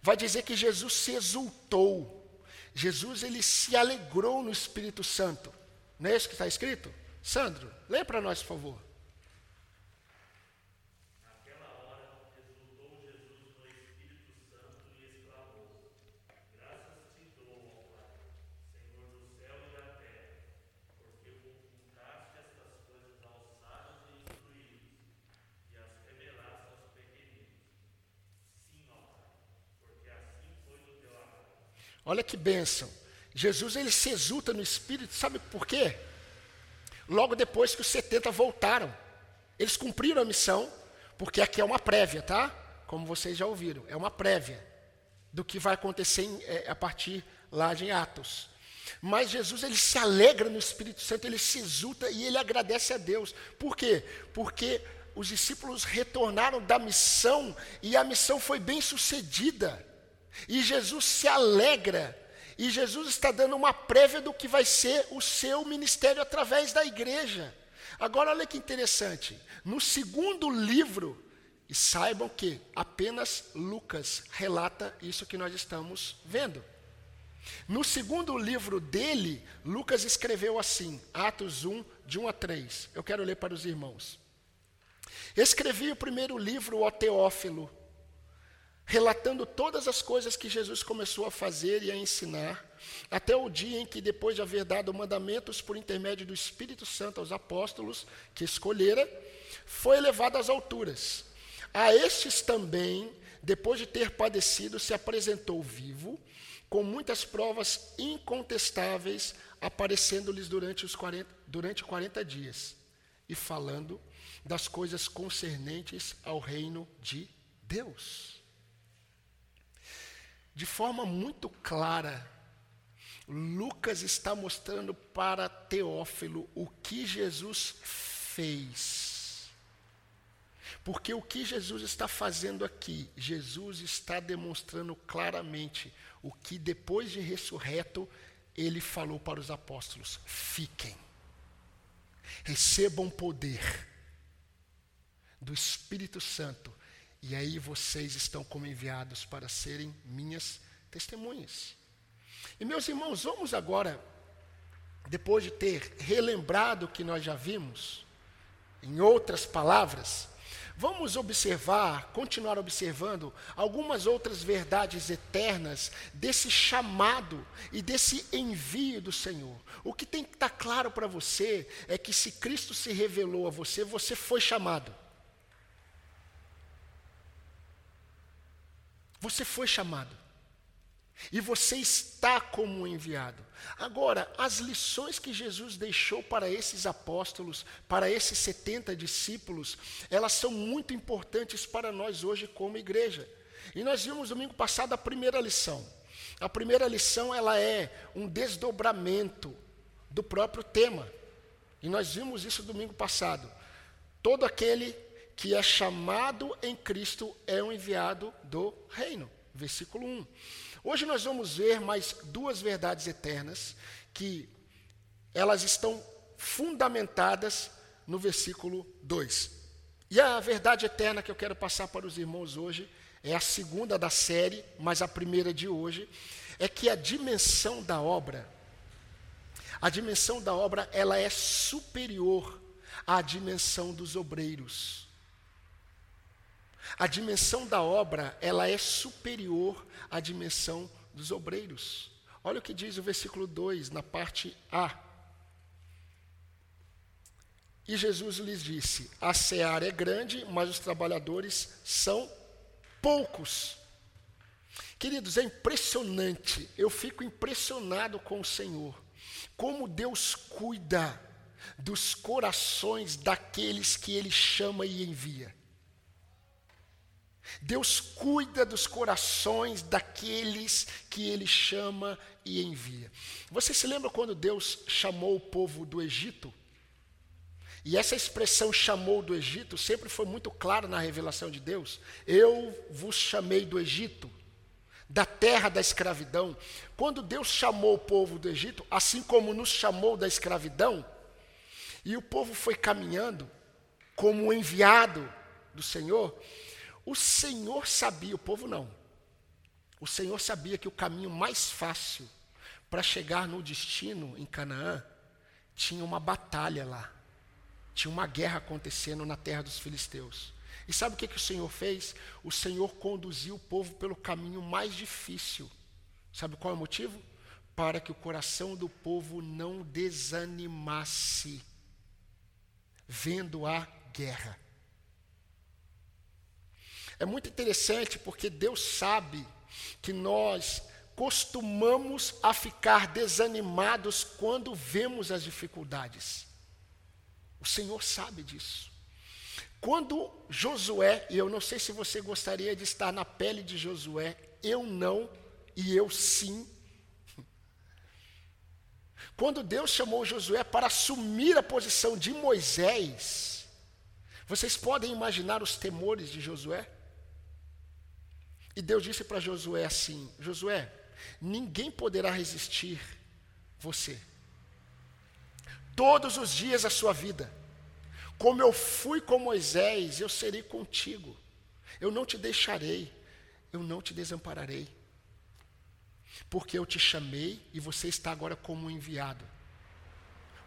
vai dizer que Jesus se exultou. Jesus, ele se alegrou no Espírito Santo. Não é isso que está escrito? Sandro, leia para nós, por favor. Olha que bênção. Jesus, ele se exulta no Espírito, sabe por quê? Logo depois que os setenta voltaram. Eles cumpriram a missão, porque aqui é uma prévia, tá? Como vocês já ouviram, é uma prévia do que vai acontecer em, é, a partir lá de Atos. Mas Jesus, ele se alegra no Espírito Santo, ele se exulta e ele agradece a Deus. Por quê? Porque os discípulos retornaram da missão e a missão foi bem sucedida. E Jesus se alegra, e Jesus está dando uma prévia do que vai ser o seu ministério através da igreja. Agora, olha que interessante, no segundo livro, e saibam que apenas Lucas relata isso que nós estamos vendo. No segundo livro dele, Lucas escreveu assim, Atos um, de um a três. Eu quero ler para os irmãos. Escrevi o primeiro livro, ó Teófilo, relatando todas as coisas que Jesus começou a fazer e a ensinar, até o dia em que, depois de haver dado mandamentos por intermédio do Espírito Santo aos apóstolos que escolhera, foi elevado às alturas. A estes também, depois de ter padecido, se apresentou vivo, com muitas provas incontestáveis, aparecendo-lhes durante os quarenta, durante quarenta dias, e falando das coisas concernentes ao reino de Deus. De forma muito clara, Lucas está mostrando para Teófilo o que Jesus fez. Porque o que Jesus está fazendo aqui? Jesus está demonstrando claramente o que depois de ressurreto ele falou para os apóstolos: fiquem, recebam poder do Espírito Santo, e aí vocês estão como enviados para serem minhas testemunhas. E meus irmãos, vamos agora, depois de ter relembrado o que nós já vimos, em outras palavras, vamos observar, continuar observando algumas outras verdades eternas desse chamado e desse envio do Senhor. O que tem que estar claro para você é que se Cristo se revelou a você, você foi chamado. Você foi chamado. E você está como enviado. Agora, as lições que Jesus deixou para esses apóstolos, para esses setenta discípulos, elas são muito importantes para nós hoje como igreja. E nós vimos domingo passado a primeira lição. A primeira lição, ela é um desdobramento do próprio tema. E nós vimos isso domingo passado. Todo aquele que é chamado em Cristo é um enviado do reino. Versículo um. Hoje nós vamos ver mais duas verdades eternas que elas estão fundamentadas no versículo dois. E a verdade eterna que eu quero passar para os irmãos hoje é a segunda da série, mas a primeira de hoje, é que a dimensão da obra, a dimensão da obra, ela é superior à dimensão dos obreiros. A dimensão da obra, ela é superior à dimensão dos obreiros. Olha o que diz o versículo dois, na parte A. E Jesus lhes disse: a seara é grande, mas os trabalhadores são poucos. Queridos, é impressionante, eu fico impressionado com o Senhor. Como Deus cuida dos corações daqueles que Ele chama e envia. Deus cuida dos corações daqueles que Ele chama e envia. Você se lembra quando Deus chamou o povo do Egito? E essa expressão "chamou do Egito" sempre foi muito clara na revelação de Deus. Eu vos chamei do Egito, da terra da escravidão. Quando Deus chamou o povo do Egito, assim como nos chamou da escravidão, e o povo foi caminhando como enviado do Senhor, o Senhor sabia, o povo não. O Senhor sabia que o caminho mais fácil para chegar no destino em Canaã tinha uma batalha lá. Tinha uma guerra acontecendo na terra dos filisteus. E sabe o que, que o Senhor fez? O Senhor conduziu o povo pelo caminho mais difícil. Sabe qual é o motivo? Para que o coração do povo não desanimasse vendo a guerra. É muito interessante porque Deus sabe que nós costumamos a ficar desanimados quando vemos as dificuldades. O Senhor sabe disso. Quando Josué, e eu não sei se você gostaria de estar na pele de Josué, eu não, e eu sim. Quando Deus chamou Josué para assumir a posição de Moisés, vocês podem imaginar os temores de Josué? E Deus disse para Josué assim: Josué, ninguém poderá resistir você. Todos os dias da sua vida, como eu fui com Moisés, eu serei contigo. Eu não te deixarei, eu não te desampararei. Porque eu te chamei e você está agora como enviado.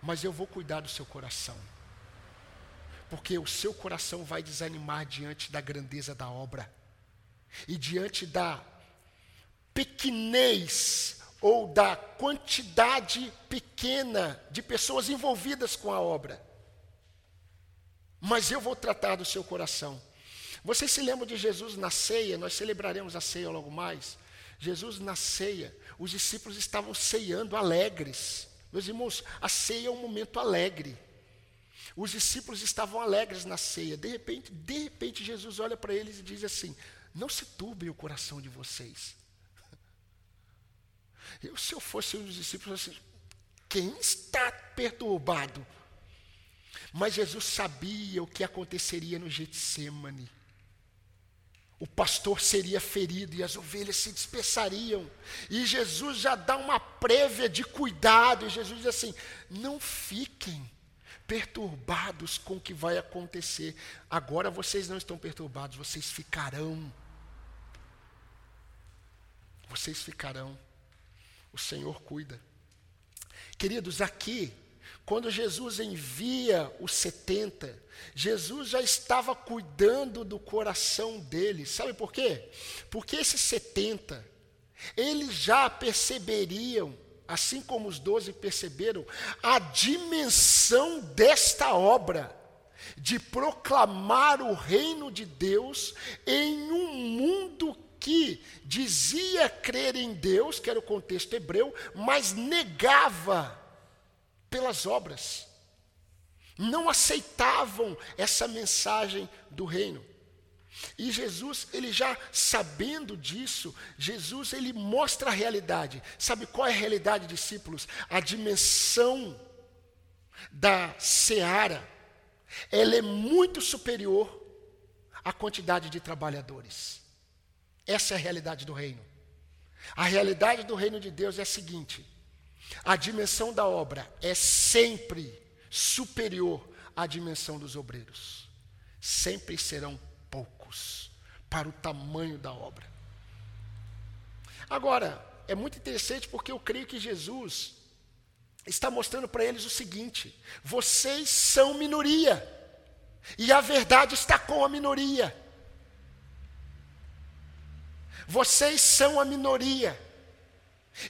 Mas eu vou cuidar do seu coração. Porque o seu coração vai desanimar diante da grandeza da obra. E diante da pequenez ou da quantidade pequena de pessoas envolvidas com a obra. Mas eu vou tratar do seu coração. Vocês se lembram de Jesus na ceia? Nós celebraremos a ceia logo mais. Jesus na ceia, os discípulos estavam ceando alegres. Meus irmãos, a ceia é um momento alegre. Os discípulos estavam alegres na ceia. De repente, de repente Jesus olha para eles e diz assim: não se turbem o coração de vocês. Eu, se eu fosse um dos discípulos, eu assim: quem está perturbado? Mas Jesus sabia o que aconteceria no Getsêmani. O pastor seria ferido e as ovelhas se dispersariam. E Jesus já dá uma prévia de cuidado. E Jesus diz assim: não fiquem perturbados com o que vai acontecer. Agora vocês não estão perturbados, vocês ficarão. Vocês ficarão. O Senhor cuida. Queridos, aqui, quando Jesus envia os setenta, Jesus já estava cuidando do coração deles. Sabe por quê? Porque esses setenta, eles já perceberiam, assim como os doze perceberam, a dimensão desta obra de proclamar o reino de Deus em um mundo que que dizia crer em Deus, que era o contexto hebreu, mas negava pelas obras. Não aceitavam essa mensagem do reino. E Jesus, ele já sabendo disso, Jesus ele mostra a realidade. Sabe qual é a realidade, discípulos? A dimensão da seara, ela é muito superior à quantidade de trabalhadores. Essa é a realidade do reino. A realidade do reino de Deus é a seguinte: a dimensão da obra é sempre superior à dimensão dos obreiros. Sempre serão poucos para o tamanho da obra. Agora, é muito interessante porque eu creio que Jesus está mostrando para eles o seguinte: vocês são minoria, e a verdade está com a minoria. Vocês são a minoria,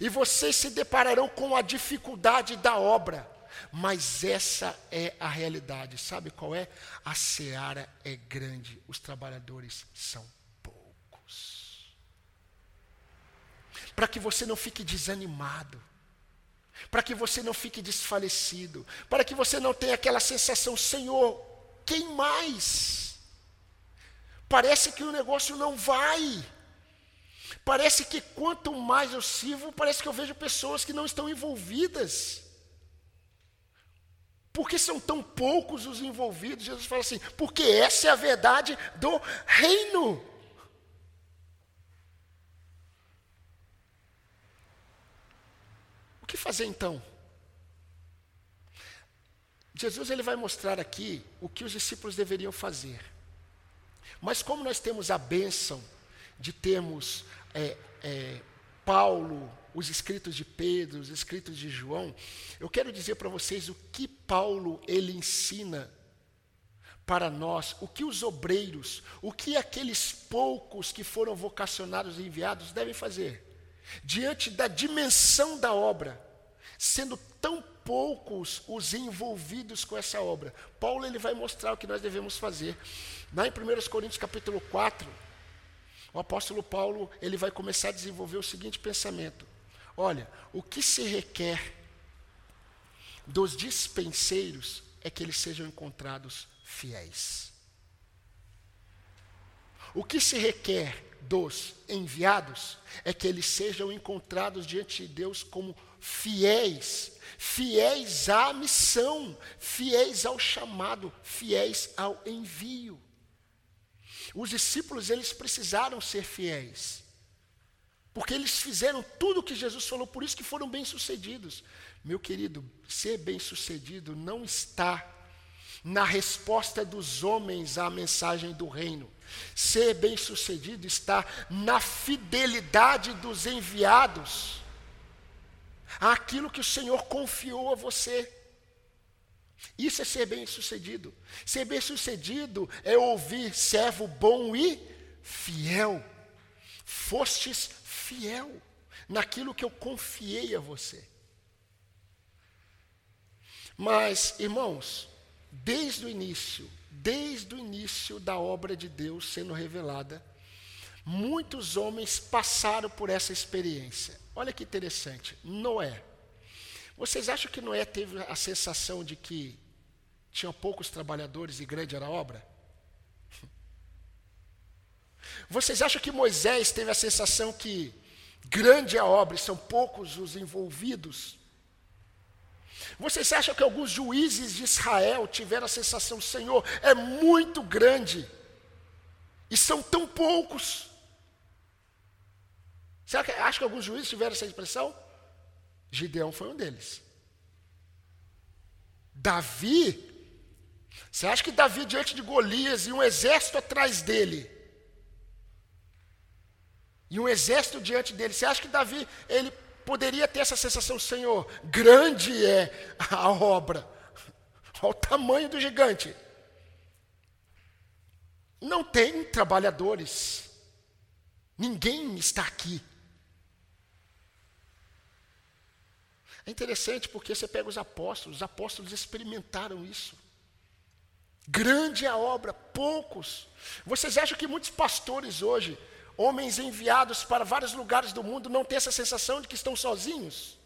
e vocês se depararão com a dificuldade da obra, mas essa é a realidade. Sabe qual é? A seara é grande, os trabalhadores são poucos. Para que você não fique desanimado, para que você não fique desfalecido, para que você não tenha aquela sensação: Senhor, quem mais? Parece que o negócio não vai. Parece que quanto mais eu sirvo, parece que eu vejo pessoas que não estão envolvidas. Por que são tão poucos os envolvidos? Jesus fala assim: porque essa é a verdade do reino. O que fazer então? Jesus ele vai mostrar aqui o que os discípulos deveriam fazer. Mas como nós temos a bênção de termos é, é, Paulo, os escritos de Pedro, os escritos de João, eu quero dizer para vocês o que Paulo ele ensina para nós, o que os obreiros, o que aqueles poucos que foram vocacionados e enviados devem fazer, diante da dimensão da obra, sendo tão poucos os envolvidos com essa obra. Paulo ele vai mostrar o que nós devemos fazer. Lá em primeiro Coríntios capítulo quatro, o apóstolo Paulo, ele vai começar a desenvolver o seguinte pensamento: olha, o que se requer dos dispenseiros é que eles sejam encontrados fiéis. O que se requer dos enviados é que eles sejam encontrados diante de Deus como fiéis, fiéis à missão, fiéis ao chamado, fiéis ao envio. Os discípulos, eles precisaram ser fiéis, porque eles fizeram tudo o que Jesus falou, por isso que foram bem-sucedidos. Meu querido, ser bem-sucedido não está na resposta dos homens à mensagem do reino. Ser bem-sucedido está na fidelidade dos enviados àquilo que o Senhor confiou a você. Isso é ser bem-sucedido. Ser bem-sucedido é ouvir: servo bom e fiel. Fostes fiel naquilo que eu confiei a você. Mas, irmãos, desde o início, desde o início da obra de Deus sendo revelada, muitos homens passaram por essa experiência. Olha que interessante, Noé. Vocês acham que Noé teve a sensação de que tinha poucos trabalhadores e grande era a obra? Vocês acham que Moisés teve a sensação que grande é a obra e são poucos os envolvidos? Vocês acham que alguns juízes de Israel tiveram a sensação, Senhor, é muito grande, e são tão poucos? Será que acho que alguns juízes tiveram essa impressão? Gideão foi um deles. Davi, você acha que Davi diante de Golias e um exército atrás dele, e um exército diante dele, você acha que Davi, ele poderia ter essa sensação, Senhor, grande é a obra, olha o tamanho do gigante? Não tem trabalhadores, ninguém está aqui. É interessante porque você pega os apóstolos, os apóstolos experimentaram isso. Grande é a obra, poucos. Vocês acham que muitos pastores hoje, homens enviados para vários lugares do mundo, não têm essa sensação de que estão sozinhos?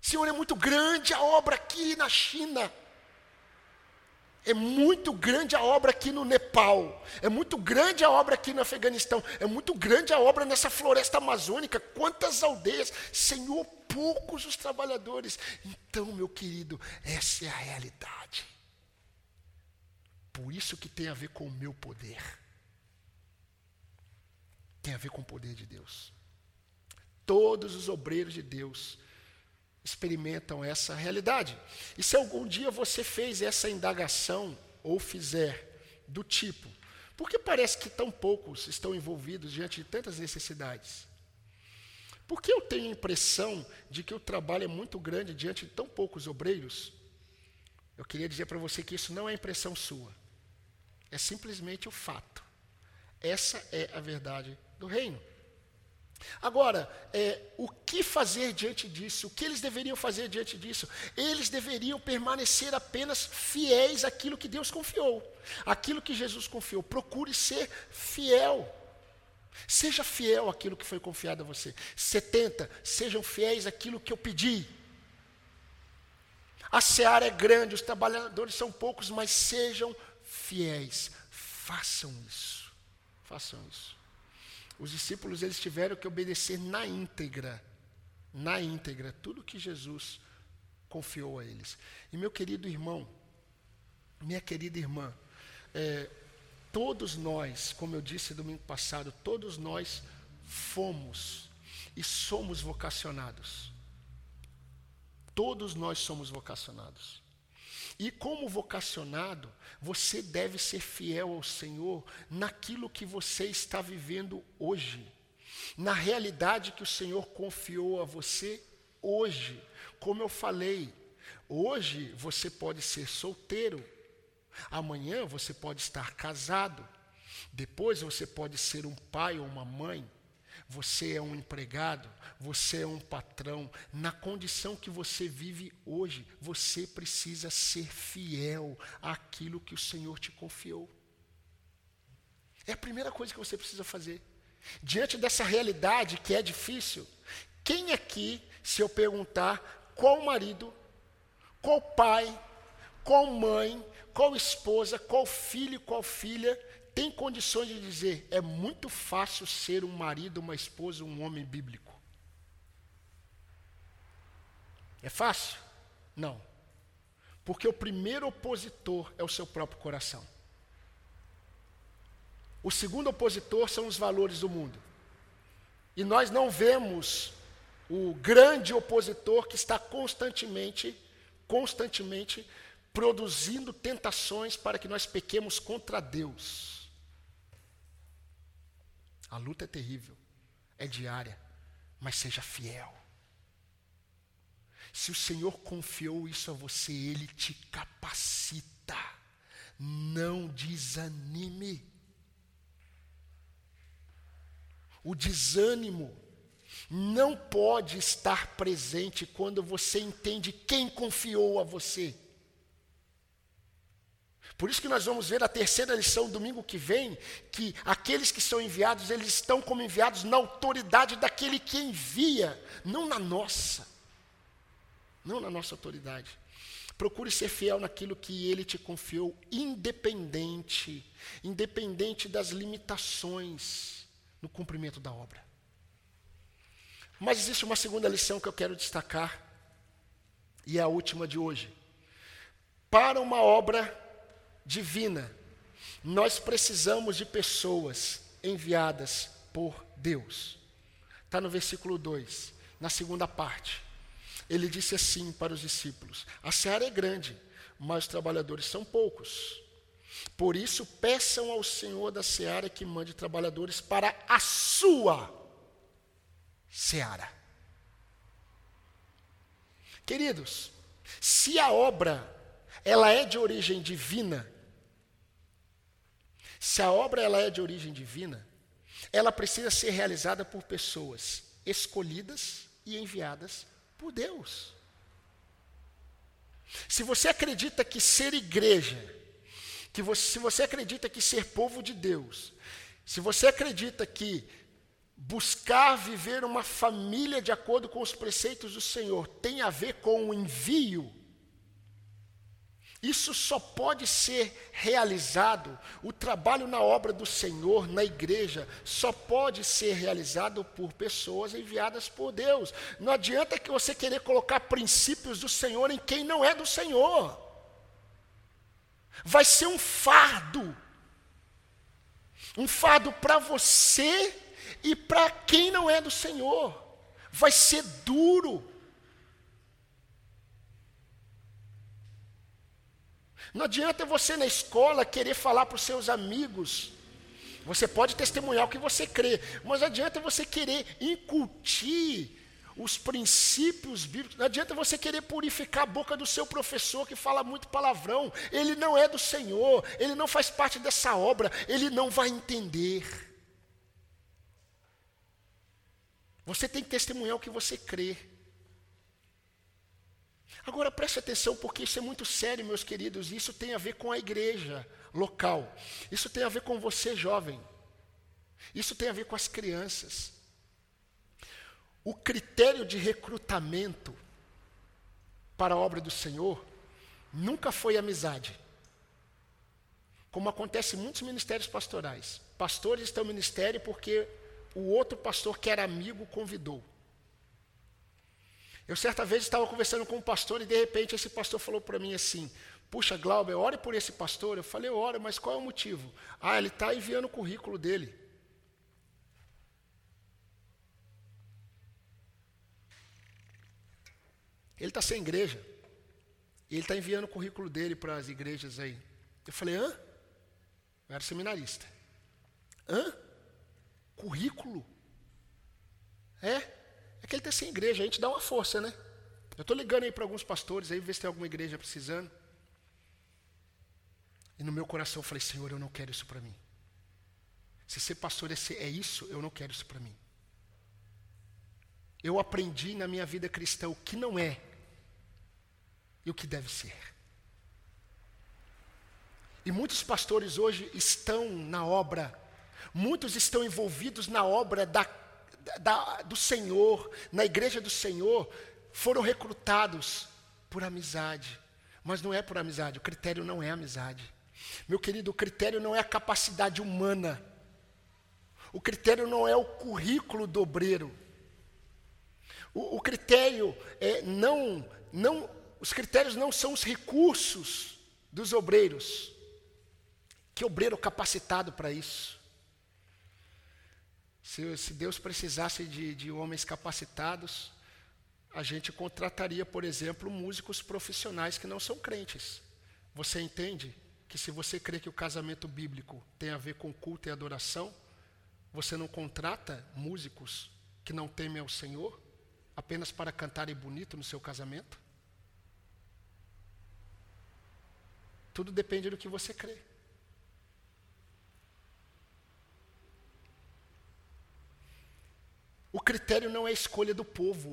Senhor, é muito grande a obra aqui na China. É muito grande a obra aqui no Nepal. É muito grande a obra aqui no Afeganistão. É muito grande a obra nessa floresta amazônica. Quantas aldeias. Senhor, poucos os trabalhadores. Então, meu querido, essa é a realidade. Por isso que tem a ver com o meu poder. Tem a ver com o poder de Deus. Todos os obreiros de Deus experimentam essa realidade. E se algum dia você fez essa indagação, ou fizer, do tipo, por que parece que tão poucos estão envolvidos diante de tantas necessidades? Por que eu tenho a impressão de que o trabalho é muito grande diante de tão poucos obreiros? Eu queria dizer para você que isso não é impressão sua. É simplesmente o fato. Essa é a verdade do reino. Agora, é, o que fazer diante disso? O que eles deveriam fazer diante disso? Eles deveriam permanecer apenas fiéis àquilo que Deus confiou, àquilo que Jesus confiou. Procure ser fiel. Seja fiel àquilo que foi confiado a você. setenta, sejam fiéis àquilo que eu pedi. A seara é grande, os trabalhadores são poucos, mas sejam fiéis. Façam isso. Façam isso. Os discípulos, eles tiveram que obedecer na íntegra, na íntegra, tudo que Jesus confiou a eles. E meu querido irmão, minha querida irmã, é, todos nós, como eu disse domingo passado, todos nós fomos e somos vocacionados. Todos nós somos vocacionados. E como vocacionado, você deve ser fiel ao Senhor naquilo que você está vivendo hoje. Na realidade que o Senhor confiou a você hoje. Como eu falei, hoje você pode ser solteiro. Amanhã você pode estar casado. Depois você pode ser um pai ou uma mãe. Você é um empregado, você é um patrão. Na condição que você vive hoje, você precisa ser fiel àquilo que o Senhor te confiou. É a primeira coisa que você precisa fazer. Diante dessa realidade que é difícil, quem aqui, se eu perguntar qual marido, qual pai, qual mãe, qual esposa, qual filho, qual filha, tem condições de dizer, é muito fácil ser um marido, uma esposa, um homem bíblico? É fácil? Não. Porque o primeiro opositor é o seu próprio coração. O segundo opositor são os valores do mundo. E nós não vemos o grande opositor que está constantemente, constantemente, produzindo tentações para que nós pequemos contra Deus. A luta é terrível, é diária, mas seja fiel. Se o Senhor confiou isso a você, Ele te capacita. Não desanime. O desânimo não pode estar presente quando você entende quem confiou a você. Por isso que nós vamos ver a terceira lição domingo que vem, que aqueles que são enviados, eles estão como enviados na autoridade daquele que envia, não na nossa. Não na nossa autoridade. Procure ser fiel naquilo que Ele te confiou, independente, independente das limitações no cumprimento da obra. Mas existe uma segunda lição que eu quero destacar E é a última de hoje. Para uma obra divina, nós precisamos de pessoas enviadas por Deus. Está no versículo dois, na segunda parte. Ele disse assim para os discípulos: a seara é grande, mas os trabalhadores são poucos. Por isso, peçam ao Senhor da seara que mande trabalhadores para a sua seara. Queridos, se a obra ela é de origem divina, se a obra ela é de origem divina, ela precisa ser realizada por pessoas escolhidas e enviadas por Deus. Se você acredita que ser igreja, que você, se você acredita que ser povo de Deus, se você acredita que buscar viver uma família de acordo com os preceitos do Senhor tem a ver com o envio, isso só pode ser realizado, o trabalho na obra do Senhor, na igreja, só pode ser realizado por pessoas enviadas por Deus. Não adianta que você querer colocar princípios do Senhor em quem não é do Senhor. Vai ser um fardo. Um fardo para você e para quem não é do Senhor. Vai ser duro. Não adianta você na escola querer falar para os seus amigos. Você pode testemunhar o que você crê, mas não adianta você querer incutir os princípios bíblicos. Não adianta você querer purificar a boca do seu professor que fala muito palavrão. Ele não é do Senhor, ele não faz parte dessa obra, ele não vai entender. Você tem que testemunhar o que você crê. Agora preste atenção, porque isso é muito sério, meus queridos. Isso tem a ver com a igreja local. Isso tem a ver com você, jovem. Isso tem a ver com as crianças. O critério de recrutamento para a obra do Senhor nunca foi amizade. Como acontece em muitos ministérios pastorais. Pastores estão no ministério porque o outro pastor que era amigo convidou. Eu certa vez estava conversando com um pastor e de repente esse pastor falou para mim assim: puxa, Glauber, ore por esse pastor. Eu falei: ora, mas qual é o motivo? Ah, ele está enviando o currículo dele. Ele está sem igreja. E ele está enviando o currículo dele para as igrejas aí. Eu falei: hã? Eu era seminarista. Hã? Currículo? É? É que ele está sem igreja, a gente dá uma força, né? Eu estou ligando aí para alguns pastores, aí ver se tem alguma igreja precisando. E no meu coração eu falei: Senhor, eu não quero isso para mim. Se ser pastor é isso, eu não quero isso para mim. Eu aprendi na minha vida cristã o que não é e o que deve ser. E muitos pastores hoje estão na obra, muitos estão envolvidos na obra da Da, do Senhor, na igreja do Senhor, foram recrutados por amizade. Mas não é por amizade, o critério não é amizade. Meu querido, o critério não é a capacidade humana. O critério não é o currículo do obreiro. O, o critério é não, não, os critérios não são os recursos dos obreiros. Que obreiro capacitado para isso? Se, se Deus precisasse de, de homens capacitados, a gente contrataria, por exemplo, músicos profissionais que não são crentes. Você entende que se você crê que o casamento bíblico tem a ver com culto e adoração, você não contrata músicos que não temem ao Senhor apenas para cantarem bonito no seu casamento? Tudo depende do que você crê. O critério não é a escolha do povo.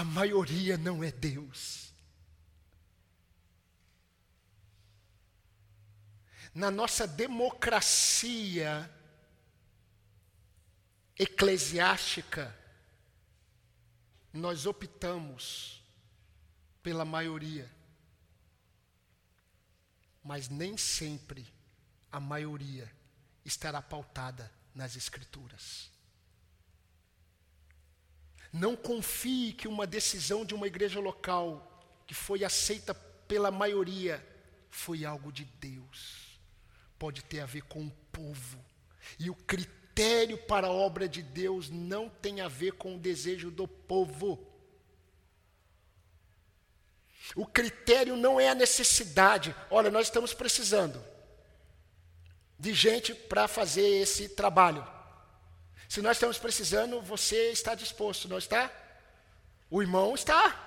A maioria não é Deus. Na nossa democracia eclesiástica, nós optamos pela maioria. Mas nem sempre a maioria estará pautada nas Escrituras. Não confie que uma decisão de uma igreja local que foi aceita pela maioria foi algo de Deus. Pode ter a ver com o povo. E o critério para a obra de Deus não tem a ver com o desejo do povo. O critério não é a necessidade. Olha, nós estamos precisando de gente para fazer esse trabalho. Se nós estamos precisando, você está disposto, não está? O irmão está.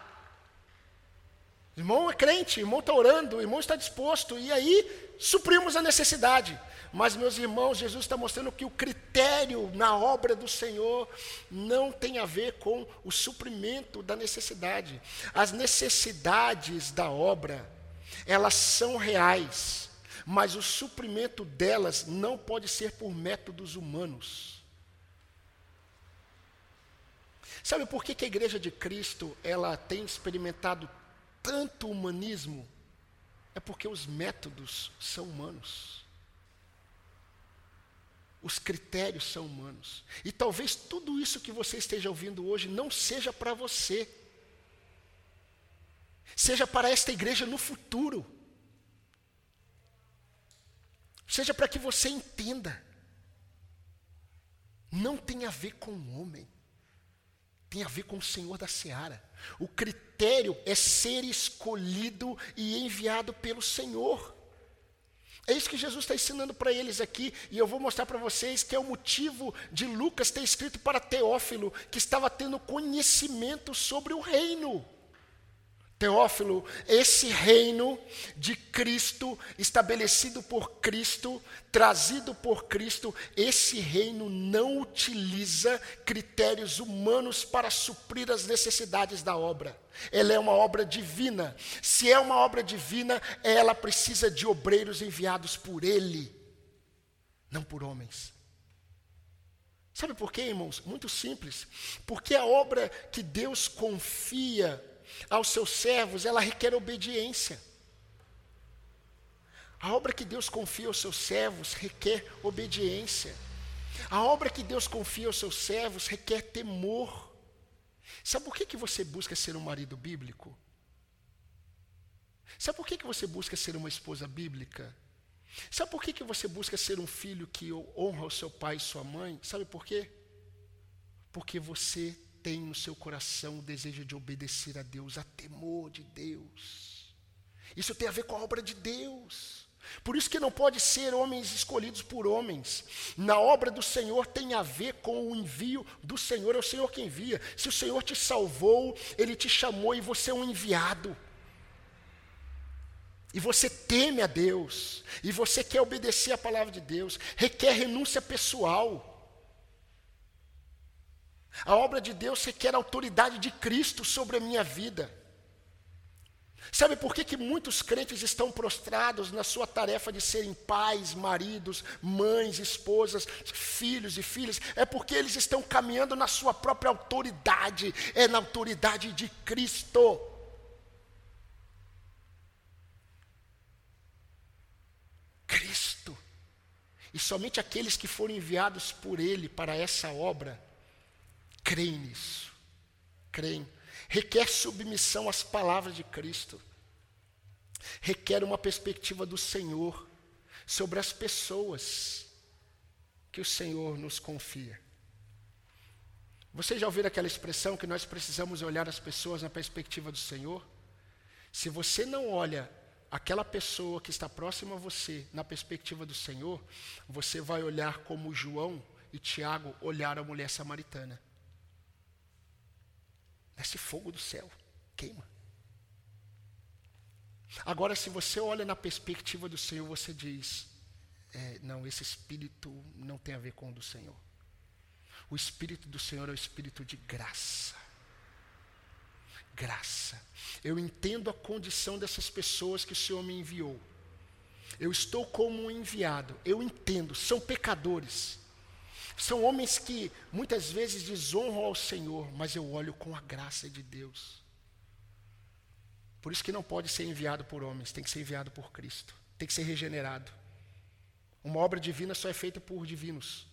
O irmão é crente, o irmão está orando, o irmão está disposto. E aí, suprimos a necessidade. Mas, meus irmãos, Jesus está mostrando que o critério na obra do Senhor não tem a ver com o suprimento da necessidade. As necessidades da obra, elas são reais, mas o suprimento delas não pode ser por métodos humanos. Sabe por que que a Igreja de Cristo ela tem experimentado tanto humanismo? É porque os métodos são humanos. Os critérios são humanos. E talvez tudo isso que você esteja ouvindo hoje não seja para você. Seja para esta igreja no futuro. Seja para que você entenda. Não tem a ver com o homem. Tem a ver com o Senhor da Seara. O critério é ser escolhido e enviado pelo Senhor. É isso que Jesus está ensinando para eles aqui, e eu vou mostrar para vocês que é o motivo de Lucas ter escrito para Teófilo, que estava tendo conhecimento sobre o reino. Teófilo, esse reino de Cristo, estabelecido por Cristo, trazido por Cristo, esse reino não utiliza critérios humanos para suprir as necessidades da obra. Ela é uma obra divina. Se é uma obra divina, ela precisa de obreiros enviados por Ele, não por homens. Sabe por quê, irmãos? Muito simples. Porque a obra que Deus confia aos seus servos, ela requer obediência. A obra que Deus confia aos seus servos requer obediência. A obra que Deus confia aos seus servos requer temor. Sabe por que que você busca ser um marido bíblico? Sabe por que que você busca ser uma esposa bíblica? Sabe por que que você busca ser um filho que honra o seu pai e sua mãe? Sabe por quê? Porque você tem no seu coração o desejo de obedecer a Deus, a temor de Deus. Isso tem a ver com a obra de Deus. Por isso que não pode ser homens escolhidos por homens. Na obra do Senhor tem a ver com o envio do Senhor, é o Senhor que envia. Se o Senhor te salvou, Ele te chamou e você é um enviado. E você teme a Deus. E você quer obedecer a palavra de Deus. Requer renúncia pessoal. A obra de Deus requer a autoridade de Cristo sobre a minha vida. Sabe por que que muitos crentes estão prostrados na sua tarefa de serem pais, maridos, mães, esposas, filhos e filhas? É porque eles estão caminhando na sua própria autoridade, é na autoridade de Cristo. Cristo. E somente aqueles que foram enviados por Ele para essa obra creem nisso, creem. Requer submissão às palavras de Cristo. Requer uma perspectiva do Senhor sobre as pessoas que o Senhor nos confia. Vocês já ouviram aquela expressão que nós precisamos olhar as pessoas na perspectiva do Senhor? Se você não olha aquela pessoa que está próxima a você na perspectiva do Senhor, você vai olhar como João e Tiago olharam a mulher samaritana. Esse fogo do céu queima. Agora, se você olha na perspectiva do Senhor, você diz, é, não, esse espírito não tem a ver com o do Senhor. O espírito do Senhor é o espírito de graça. Graça. Eu entendo a condição dessas pessoas que o Senhor me enviou. Eu estou como um enviado. Eu entendo, são pecadores. São homens que muitas vezes desonram ao Senhor, mas eu olho com a graça de Deus. Por isso que não pode ser enviado por homens, tem que ser enviado por Cristo. Tem que ser regenerado. Uma obra divina só é feita por divinos.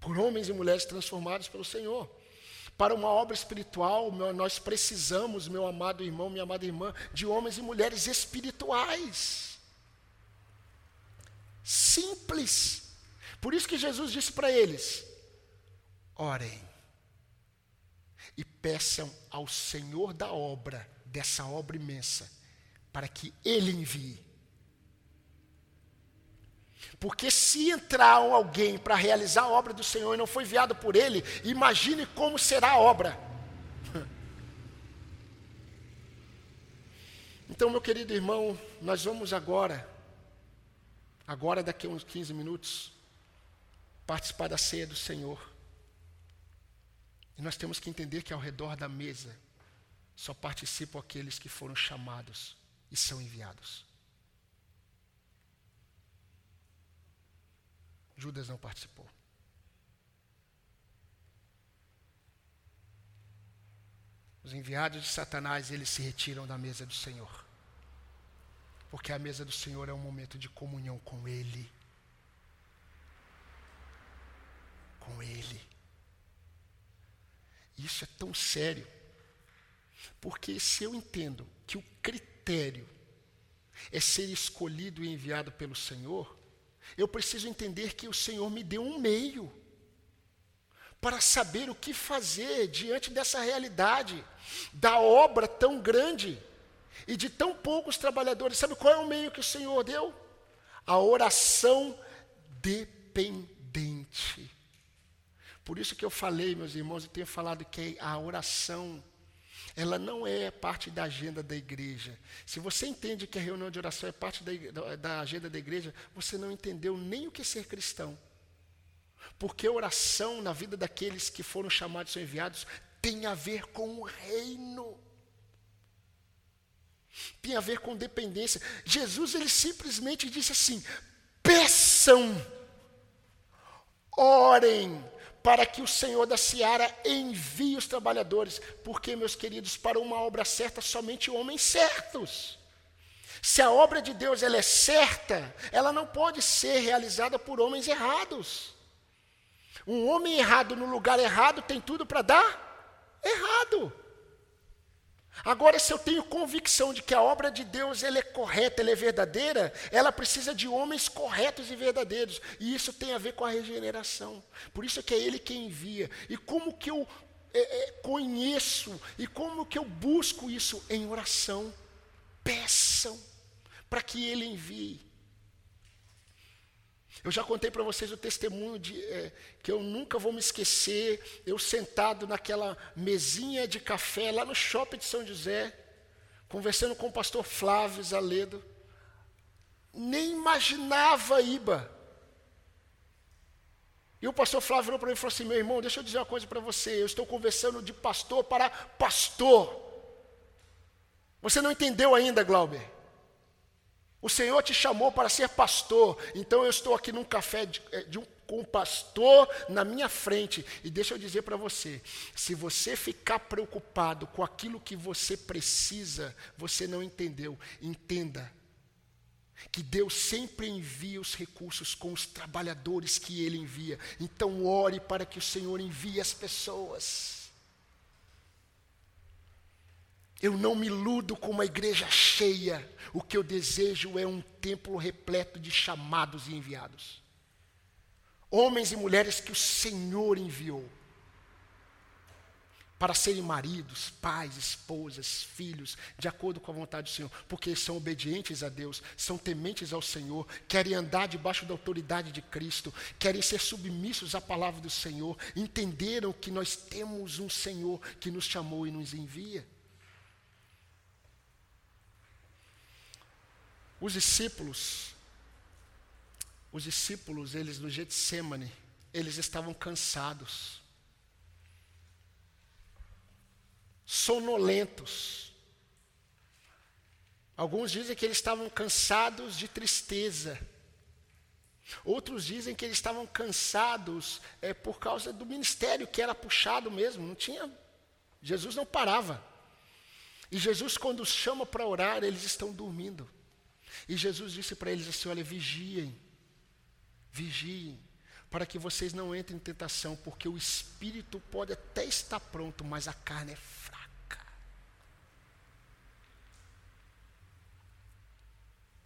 Por homens e mulheres transformados pelo Senhor. Para uma obra espiritual, nós precisamos, meu amado irmão, minha amada irmã, de homens e mulheres espirituais. Simples. Por isso que Jesus disse para eles, orem e peçam ao Senhor da obra, dessa obra imensa, para que Ele envie. Porque se entrar alguém para realizar a obra do Senhor e não foi enviado por Ele, imagine como será a obra. Então, meu querido irmão, nós vamos agora, agora daqui a uns quinze minutos, participar da ceia do Senhor. E nós temos que entender que ao redor da mesa só participam aqueles que foram chamados e são enviados. Judas não participou. Os enviados de Satanás, eles se retiram da mesa do Senhor. Porque a mesa do Senhor é um momento de comunhão com Ele. Com Ele. Isso é tão sério. Porque se eu entendo que o critério é ser escolhido e enviado pelo Senhor, eu preciso entender que o Senhor me deu um meio para saber o que fazer diante dessa realidade, da obra tão grande e de tão poucos trabalhadores. Sabe qual é o meio que o Senhor deu? A oração dependente. Por isso que eu falei, meus irmãos, eu tenho falado que a oração, ela não é parte da agenda da igreja. Se você entende que a reunião de oração é parte da, da agenda da igreja, você não entendeu nem o que é ser cristão. Porque a oração na vida daqueles que foram chamados e são enviados tem a ver com o reino. Tem a ver com dependência. Jesus, ele simplesmente disse assim, peçam, orem, para que o Senhor da Seara envie os trabalhadores. Porque, meus queridos, para uma obra certa, somente homens certos. Se a obra de Deus ela é certa, ela não pode ser realizada por homens errados. Um homem errado no lugar errado tem tudo para dar errado. Agora, se eu tenho convicção de que a obra de Deus ela é correta, ela é verdadeira, ela precisa de homens corretos e verdadeiros. E isso tem a ver com a regeneração. Por isso é que é Ele quem envia. E como que eu é, é, conheço, e como que eu busco isso? Em oração. Peçam para que Ele envie. Eu já contei para vocês o testemunho de, é, que eu nunca vou me esquecer, eu sentado naquela mesinha de café lá no shopping de São José, conversando com o pastor Flávio Zaledo, nem imaginava Iba. E o pastor Flávio virou para mim e falou assim, meu irmão, deixa eu dizer uma coisa para você, eu estou conversando de pastor para pastor. Você não entendeu ainda, Glauber? O Senhor te chamou para ser pastor, então eu estou aqui num café de, de um, com um pastor na minha frente. E deixa eu dizer para você, se você ficar preocupado com aquilo que você precisa, você não entendeu. Entenda que Deus sempre envia os recursos com os trabalhadores que Ele envia. Então ore para que o Senhor envie as pessoas. Eu não me iludo com uma igreja cheia. O que eu desejo é um templo repleto de chamados e enviados. Homens e mulheres que o Senhor enviou. Para serem maridos, pais, esposas, filhos, de acordo com a vontade do Senhor. Porque são obedientes a Deus, são tementes ao Senhor, querem andar debaixo da autoridade de Cristo, querem ser submissos à palavra do Senhor. Entenderam que nós temos um Senhor que nos chamou e nos envia. Os discípulos, os discípulos, eles no Getsêmani, eles estavam cansados, sonolentos. Alguns dizem que eles estavam cansados de tristeza. Outros dizem que eles estavam cansados é, por causa do ministério, que era puxado mesmo, não tinha, Jesus não parava. E Jesus, quando os chama para orar, eles estão dormindo. E Jesus disse para eles assim, olha, vigiem, vigiem, para que vocês não entrem em tentação, porque o espírito pode até estar pronto, mas a carne é fraca.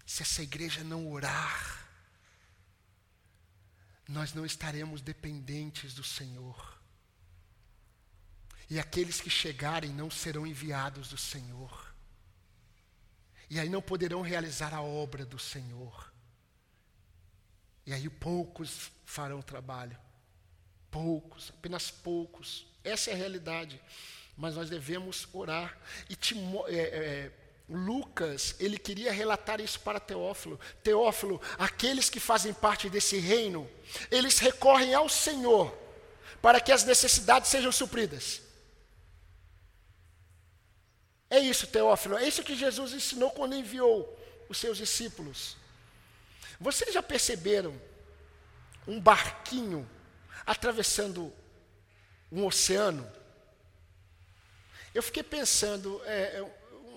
Se essa igreja não orar, nós não estaremos dependentes do Senhor. E aqueles que chegarem não serão enviados do Senhor. E aí não poderão realizar a obra do Senhor. E aí poucos farão o trabalho. Poucos, apenas poucos. Essa é a realidade. Mas nós devemos orar. E Timó, é, é, Lucas, ele queria relatar isso para Teófilo. Teófilo, aqueles que fazem parte desse reino, eles recorrem ao Senhor para que as necessidades sejam supridas. É isso, Teófilo. É isso que Jesus ensinou quando enviou os seus discípulos. Vocês já perceberam um barquinho atravessando um oceano? Eu fiquei pensando, é,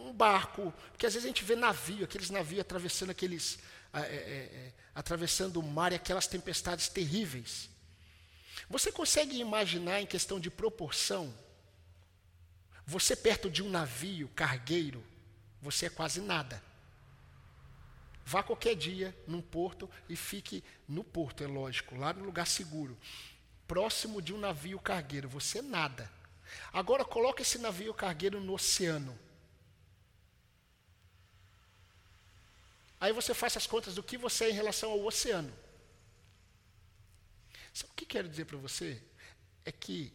um barco, porque às vezes a gente vê navio, aqueles navios atravessando aqueles, é, é, é, atravessando o mar e aquelas tempestades terríveis. Você consegue imaginar em questão de proporção? Você perto de um navio cargueiro, você é quase nada. Vá qualquer dia num porto e fique no porto, é lógico, lá no lugar seguro. Próximo de um navio cargueiro, você nada. Agora coloca esse navio cargueiro no oceano. Aí você faz as contas do que você é em relação ao oceano. Sabe o que quero dizer para você? É que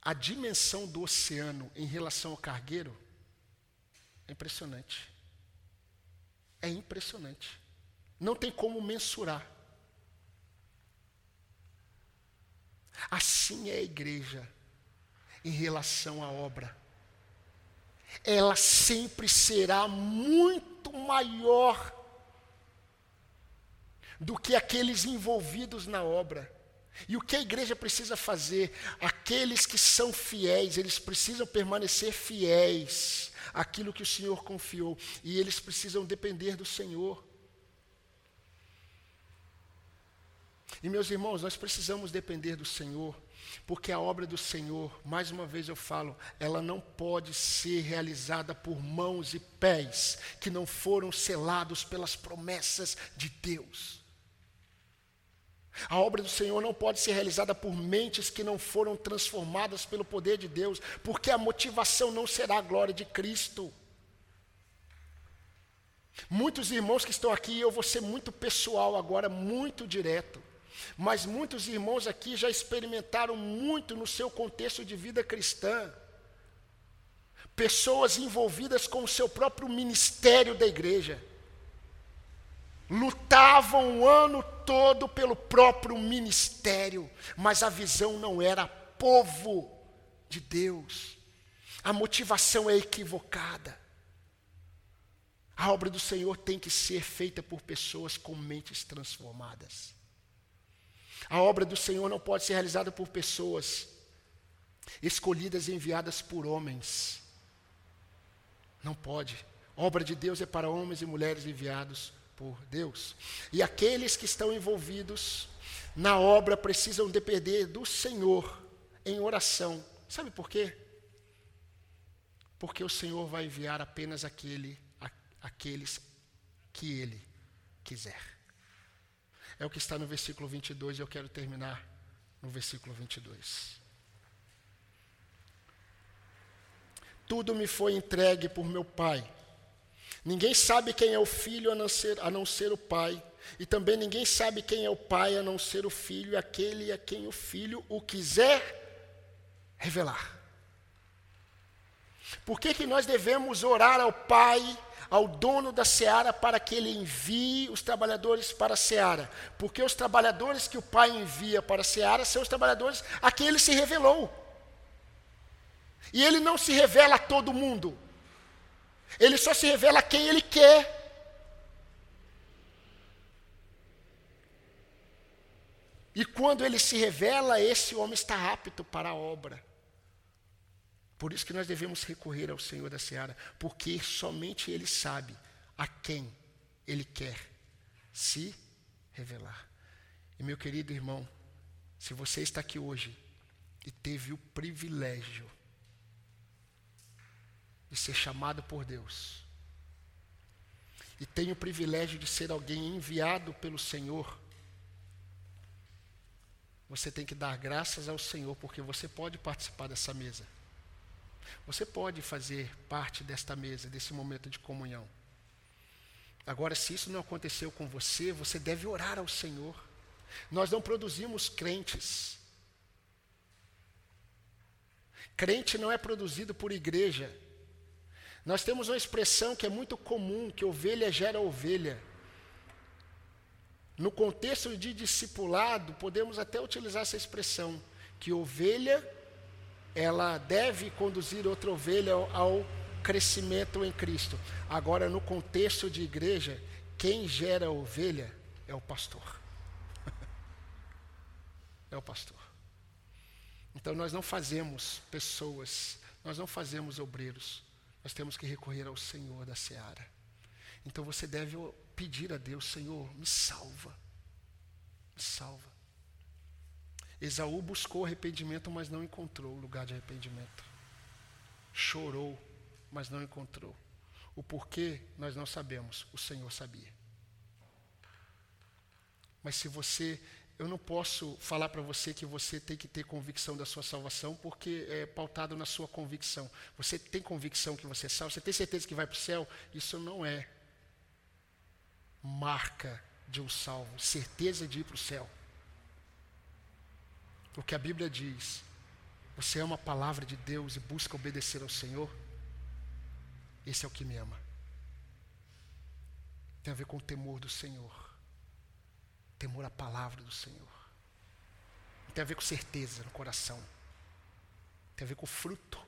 a dimensão do oceano em relação ao cargueiro é impressionante. É impressionante. Não tem como mensurar. Assim é a igreja em relação à obra. Ela sempre será muito maior do que aqueles envolvidos na obra. E o que a igreja precisa fazer? Aqueles que são fiéis, eles precisam permanecer fiéis àquilo que o Senhor confiou. E eles precisam depender do Senhor. E meus irmãos, nós precisamos depender do Senhor, porque a obra do Senhor, mais uma vez eu falo, ela não pode ser realizada por mãos e pés que não foram selados pelas promessas de Deus. A obra do Senhor não pode ser realizada por mentes que não foram transformadas pelo poder de Deus, porque a motivação não será a glória de Cristo. Muitos irmãos que estão aqui, eu vou ser muito pessoal agora, muito direto, mas muitos irmãos aqui já experimentaram muito no seu contexto de vida cristã. Pessoas envolvidas com o seu próprio ministério da igreja. Lutavam o ano todo pelo próprio ministério, mas a visão não era povo de Deus. A motivação é equivocada. A obra do Senhor tem que ser feita por pessoas com mentes transformadas. A obra do Senhor não pode ser realizada por pessoas escolhidas e enviadas por homens. Não pode. A obra de Deus é para homens e mulheres enviados por Deus. E aqueles que estão envolvidos na obra precisam depender do Senhor em oração. Sabe por quê? Porque o Senhor vai enviar apenas aquele, a, aqueles que Ele quiser. É o que está no versículo vinte e dois, e eu quero terminar no versículo vinte e dois. Tudo me foi entregue por meu Pai. Ninguém sabe quem é o filho a não ser, a não ser o pai. E também ninguém sabe quem é o pai a não ser o filho, aquele a quem o filho o quiser revelar. Por que que nós devemos orar ao Pai, ao dono da seara, para que ele envie os trabalhadores para a seara? Porque os trabalhadores que o Pai envia para a seara são os trabalhadores a quem ele se revelou. E ele não se revela a todo mundo. Ele só se revela a quem ele quer. E quando ele se revela, esse homem está apto para a obra. Por isso que nós devemos recorrer ao Senhor da Seara, porque somente ele sabe a quem ele quer se revelar. E meu querido irmão, se você está aqui hoje e teve o privilégio de ser chamado por Deus, e tem o privilégio de ser alguém enviado pelo Senhor, você tem que dar graças ao Senhor, porque você pode participar dessa mesa. Você pode fazer parte desta mesa, desse momento de comunhão. Agora, se isso não aconteceu com você, você deve orar ao Senhor. Nós não produzimos crentes. Crente não é produzido por igreja. Nós temos uma expressão que é muito comum, que ovelha gera ovelha. No contexto de discipulado, podemos até utilizar essa expressão, que ovelha, ela deve conduzir outra ovelha ao crescimento em Cristo. Agora, no contexto de igreja, quem gera a ovelha é o pastor. É o pastor. Então, nós não fazemos pessoas, nós não fazemos obreiros. Nós temos que recorrer ao Senhor da Seara. Então, você deve pedir a Deus: Senhor, me salva. Me salva. Esaú buscou arrependimento, mas não encontrou lugar de arrependimento. Chorou, mas não encontrou. O porquê, nós não sabemos. O Senhor sabia. Mas se você... Eu não posso falar para você que você tem que ter convicção da sua salvação, porque é pautado na sua convicção. Você tem convicção que você é salvo? Você tem certeza que vai para o céu? Isso não é marca de um salvo. Certeza de ir para o céu. O que a Bíblia diz: você ama a palavra de Deus e busca obedecer ao Senhor? Esse é o que me ama. Tem a ver com o temor do Senhor. Temor à palavra do Senhor. Tem a ver com certeza no coração. Tem a ver com fruto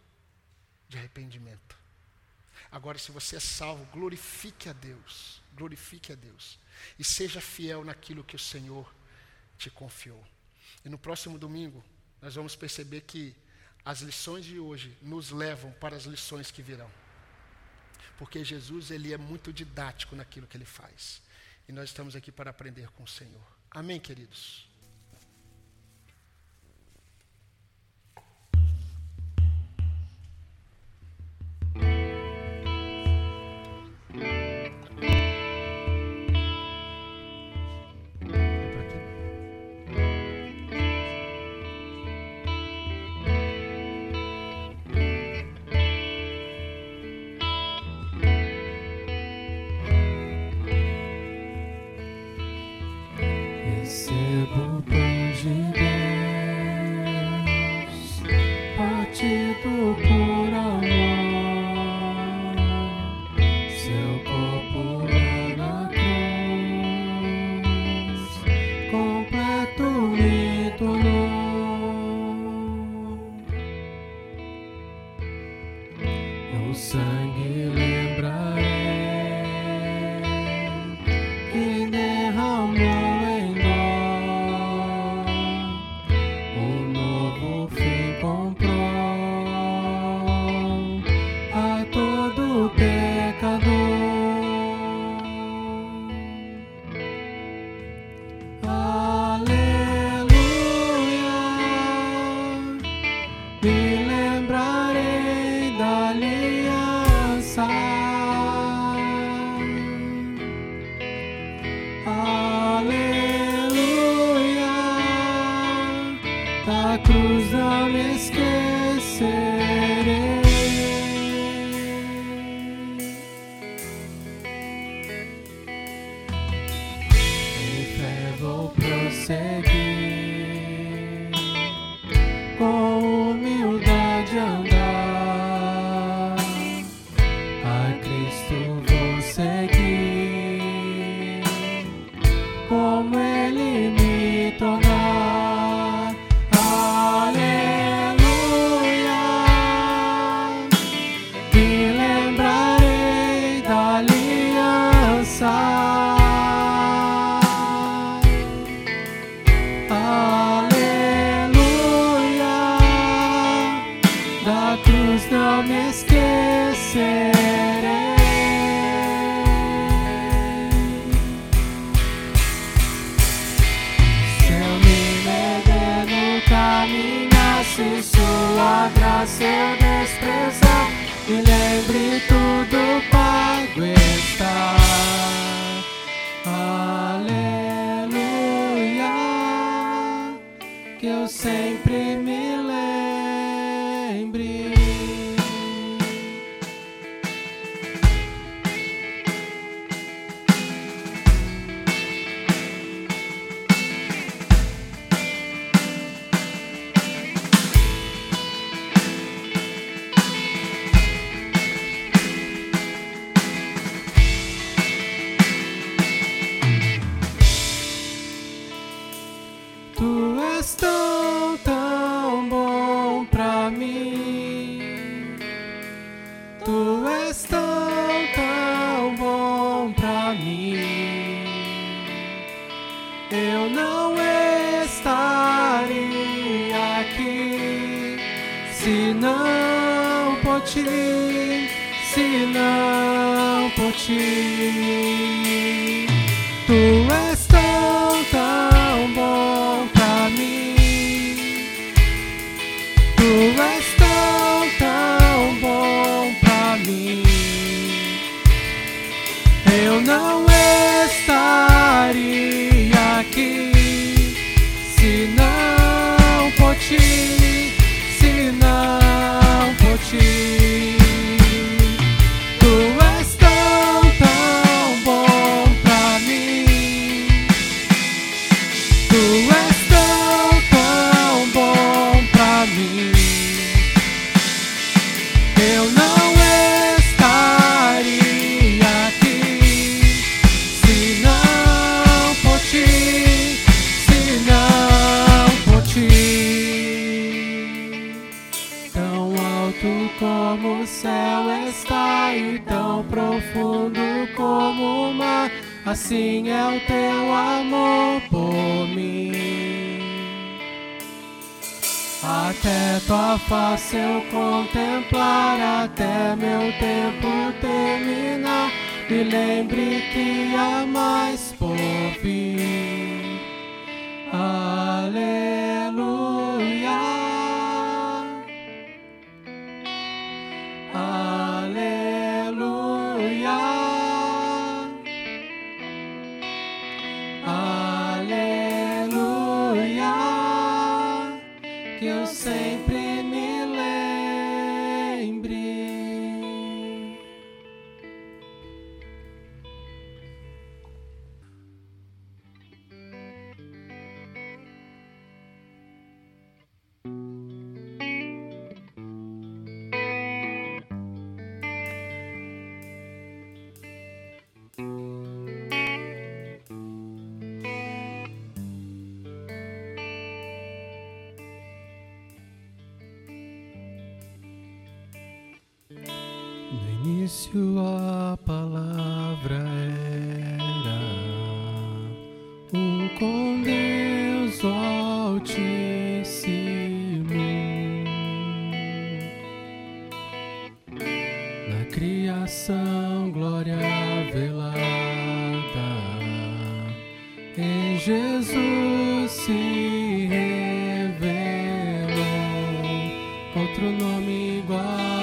de arrependimento. Agora, se você é salvo, glorifique a Deus. Glorifique a Deus. E seja fiel naquilo que o Senhor te confiou. E no próximo domingo, nós vamos perceber que as lições de hoje nos levam para as lições que virão. Porque Jesus, ele é muito didático naquilo que ele faz. E nós estamos aqui para aprender com o Senhor. Amém, queridos? Hallelujah. se sua graça eu desprezar, me lembre tudo pago está. Aleluia, que eu sempre me lembre. Se não por ti, tu és tão, tão bom pra mim, tu és tão, tão bom pra mim, eu não estaria aqui se não por ti, se não por ti. Assim é o teu amor por mim. Até tua face eu contemplar, até meu tempo terminar, me lembre que há mais por vir. Aleluia, aleluia, que eu sempre me lembre. A palavra era o com Deus Altíssimo. Na criação glória velada em Jesus se revelou. Outro nome igual,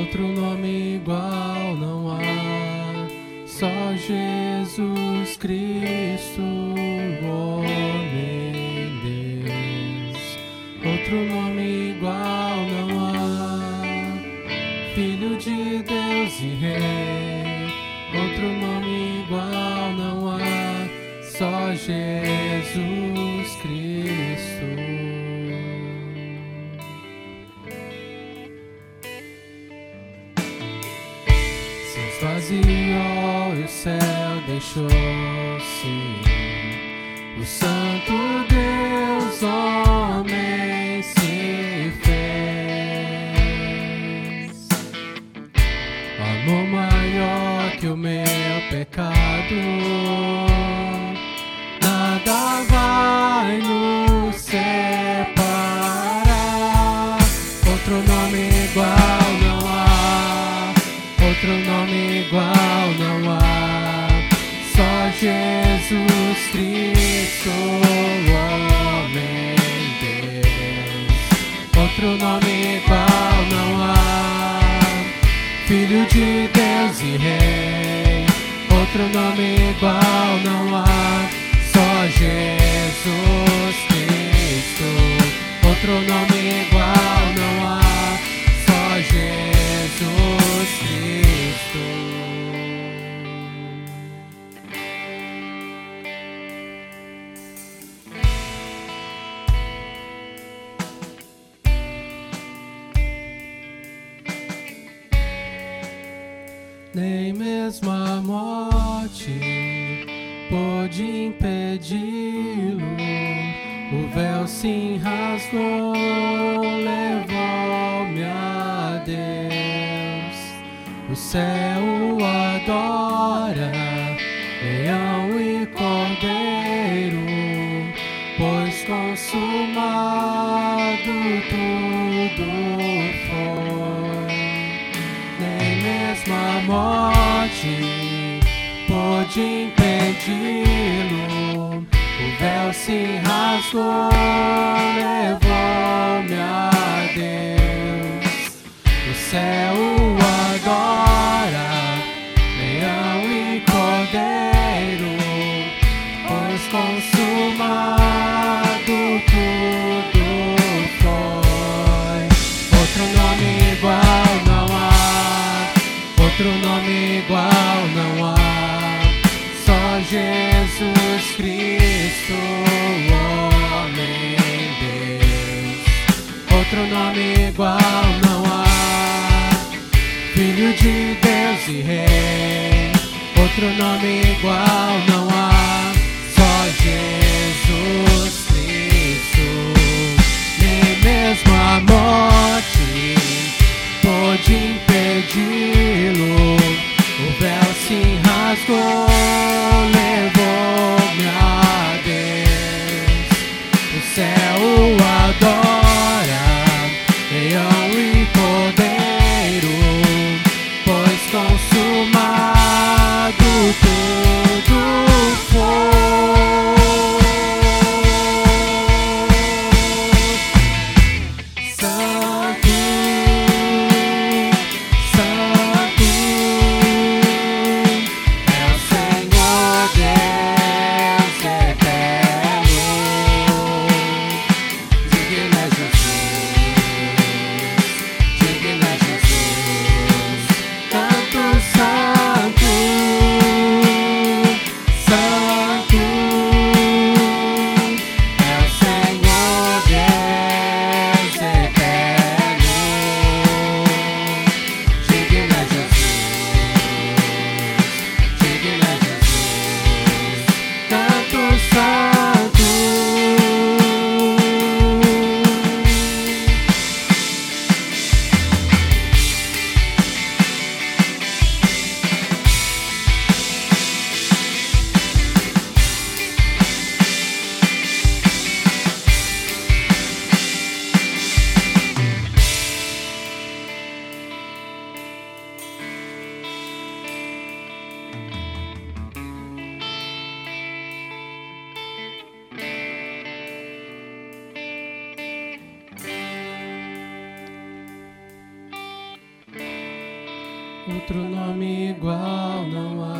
outro nome igual não há, só Jesus Cristo, homem Deus. Outro nome igual não há, Filho de Deus e Rei. Outro nome igual não há, só Jesus Cristo. Esvaziou e o céu deixou-se, o santo Deus homem se fez. Amor maior que o meu pecado, nada vai nos separar. Outro nome igual, outro nome igual não há, só Jesus Cristo, o homem. nem mesmo a morte pôde impedi-lo. O véu se rasgou, levou-me a Deus. O céu o adora, leão e cordeiro, pois consumado tudo foi. Nem mesmo a morte pôde impedi-lo. O véu se rasgou, levou-me a Deus. O céu o adora, leão e cordeiro, pois consumado tudo foi. Outro nome igual não há, outro nome igual não há, só Jesus Cristo, homem Deus. Outro nome igual não há, Filho de Deus e Rei. Outro nome igual não há, só Jesus Cristo. Nem mesmo a morte pôde impedi-lo. O véu se rasgou, levou-me a o céu o adora, leão e cordeiro, pois consumado tudo foi. Santo, santo é o Senhor Deus eterno. Outro nome igual não há,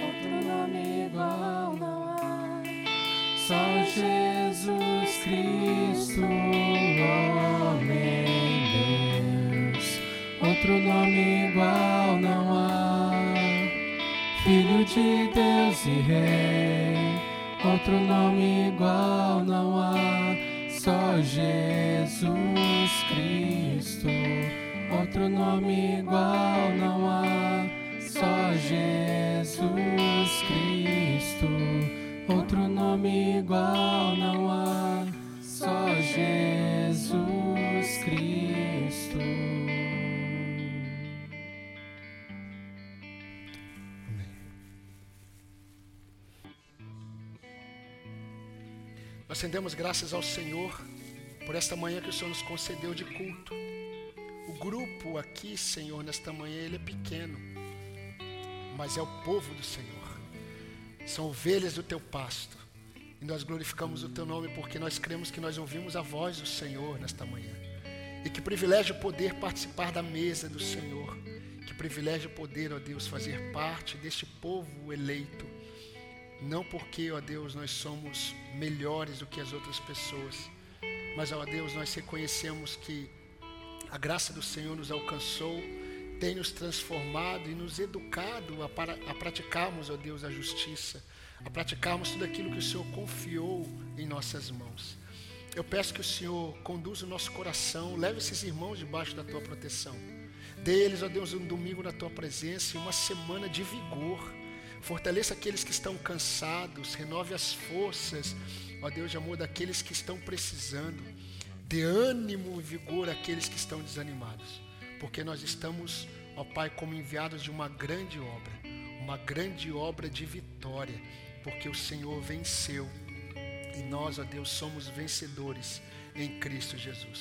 outro nome igual não há, só Jesus Cristo, homem Deus. Outro nome igual não há, Filho de Deus e Rei. Outro nome igual não há, só Jesus Cristo. Outro nome igual não há, só Jesus Cristo. Outro nome igual não há, só Jesus Cristo. Amém. Nós rendemos graças ao Senhor por esta manhã que o Senhor nos concedeu de culto. O grupo aqui, Senhor, nesta manhã, ele é pequeno, mas é o povo do Senhor. São ovelhas do Teu pasto. E nós glorificamos o Teu nome porque nós cremos que nós ouvimos a voz do Senhor nesta manhã. E que privilégio poder participar da mesa do Senhor. Que privilégio poder, ó Deus, fazer parte deste povo eleito. Não porque, ó Deus, nós somos melhores do que as outras pessoas, mas, ó Deus, nós reconhecemos que a graça do Senhor nos alcançou, tem nos transformado e nos educado a, para, a praticarmos, ó Deus, a justiça, a praticarmos tudo aquilo que o Senhor confiou em nossas mãos. Eu peço que o Senhor conduza o nosso coração, leve esses irmãos debaixo da Tua proteção. Dê-lhes, ó Deus, um domingo na tua presença e uma semana de vigor. Fortaleça aqueles que estão cansados, renove as forças, ó Deus de amor, daqueles que estão precisando. Dê ânimo e vigor àqueles que estão desanimados, porque nós estamos, ó Pai, como enviados de uma grande obra, uma grande obra de vitória, porque o Senhor venceu e nós, ó Deus, somos vencedores em Cristo Jesus.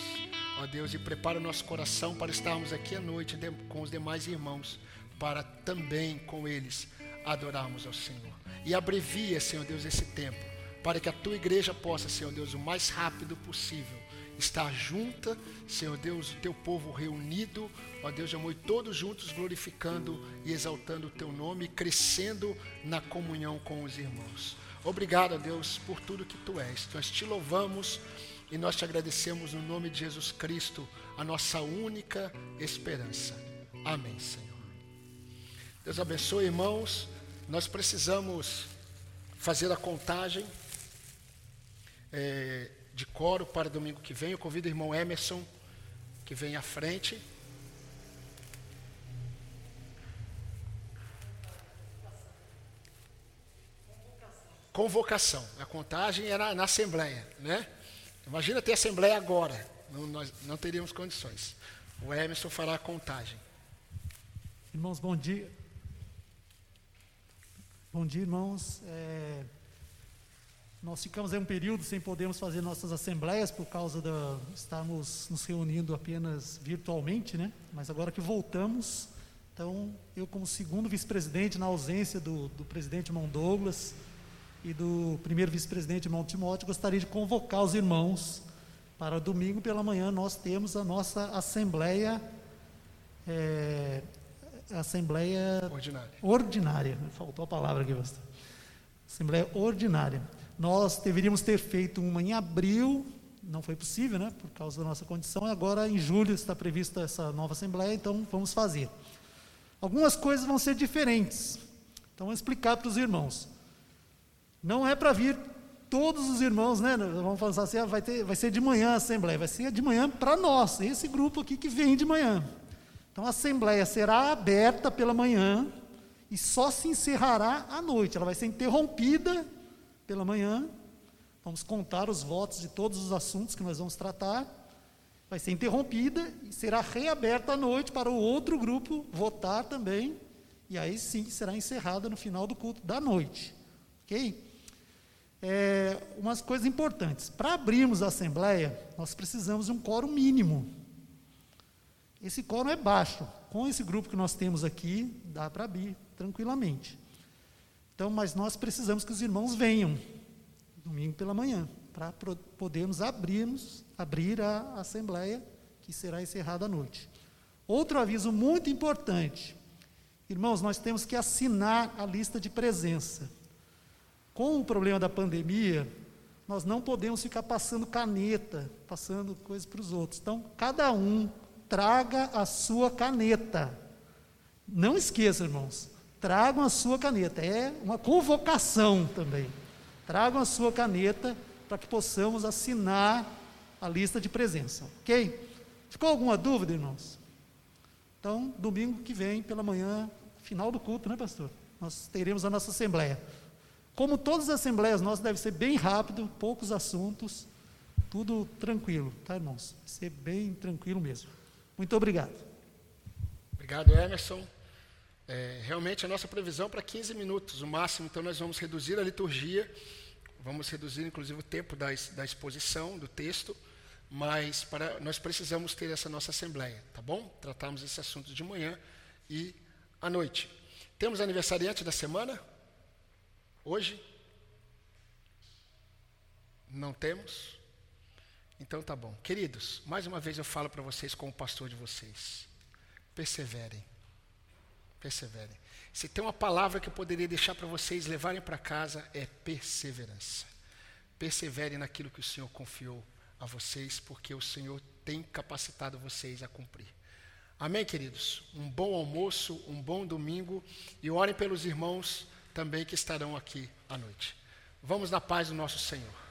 Ó Deus, e prepara o nosso coração para estarmos aqui à noite com os demais irmãos, para também com eles adorarmos ao Senhor. E abrevia, Senhor Deus, esse tempo, para que a Tua igreja possa, Senhor Deus, o mais rápido possível, estar junta, Senhor Deus, o Teu povo reunido, ó Deus de amor, e todos juntos glorificando e exaltando o Teu nome, crescendo na comunhão com os irmãos. Obrigado, ó Deus, por tudo que Tu és. Nós Te louvamos e nós Te agradecemos no nome de Jesus Cristo, a nossa única esperança. Amém, Senhor. Deus abençoe, irmãos. Nós precisamos fazer a contagem é, de coro para domingo que vem. Eu convido o irmão Emerson, que vem à frente. Convocação. A contagem era na assembleia, né? Imagina ter assembleia agora. Não, nós não teríamos condições. O Emerson fará a contagem. Irmãos, bom dia. Bom dia, irmãos. É, nós ficamos aí um período sem podermos fazer nossas assembleias por causa da estarmos nos reunindo apenas virtualmente, né? Mas agora que voltamos, então eu como segundo vice-presidente, na ausência do, do presidente irmão Douglas e do primeiro vice-presidente irmão Timóteo, gostaria de convocar os irmãos para domingo pela manhã. Nós temos a nossa assembleia é, Assembleia Ordinária. Ordinária. Faltou a palavra aqui, pastor. Assembleia Ordinária. Nós deveríamos ter feito uma em abril, não foi possível, né? Por causa da nossa condição. E agora, em julho, está prevista essa nova Assembleia, então vamos fazer. Algumas coisas vão ser diferentes. Então, vou explicar para os irmãos. Não é para vir todos os irmãos, né? Vamos falar assim: ah, vai, ter, vai ser de manhã a Assembleia, vai ser de manhã para nós, esse grupo aqui que vem de manhã. Então a assembleia será aberta pela manhã e só se encerrará à noite. Ela vai ser interrompida pela manhã. Vamos contar os votos de todos os assuntos que nós vamos tratar. Vai ser interrompida e será reaberta à noite para o outro grupo votar também. E aí sim será encerrada no final do culto da noite. Ok? É, umas coisas importantes. Para abrirmos a assembleia, nós precisamos de um quórum mínimo. Esse quórum é baixo. Com esse grupo que nós temos aqui, dá para abrir tranquilamente. Então, mas nós precisamos que os irmãos venham, domingo pela manhã, para podermos abrirmos, abrir a assembleia, que será encerrada à noite. Outro aviso muito importante. Irmãos, nós temos que assinar a lista de presença. Com o problema da pandemia, nós não podemos ficar passando caneta, passando coisa para os outros. Então, cada um traga a sua caneta. Não esqueça, irmãos, tragam a sua caneta. É uma convocação também. Tragam a sua caneta para que possamos assinar a lista de presença, ok? Ficou alguma dúvida, irmãos? Então, domingo que vem, pela manhã, final do culto, né, pastor? Nós teremos a nossa assembleia. Como todas as assembleias nossas, deve ser bem rápido, poucos assuntos, tudo tranquilo, tá, irmãos? Vai ser bem tranquilo mesmo. Muito obrigado. Obrigado, Emerson. É, realmente a nossa previsão para quinze minutos, o máximo. Então nós vamos reduzir a liturgia, vamos reduzir inclusive o tempo da, da exposição, do texto, mas para, nós precisamos ter essa nossa assembleia, tá bom? Tratarmos esse assunto de manhã e à noite. Temos aniversariante da semana? Hoje? Não temos? Então tá bom. Queridos, mais uma vez eu falo para vocês como pastor de vocês. Perseverem. Perseverem. Se tem uma palavra que eu poderia deixar para vocês levarem para casa, é perseverança. Perseverem naquilo que o Senhor confiou a vocês, porque o Senhor tem capacitado vocês a cumprir. Amém, queridos? Um bom almoço, um bom domingo, e orem pelos irmãos também que estarão aqui à noite. Vamos na paz do nosso Senhor.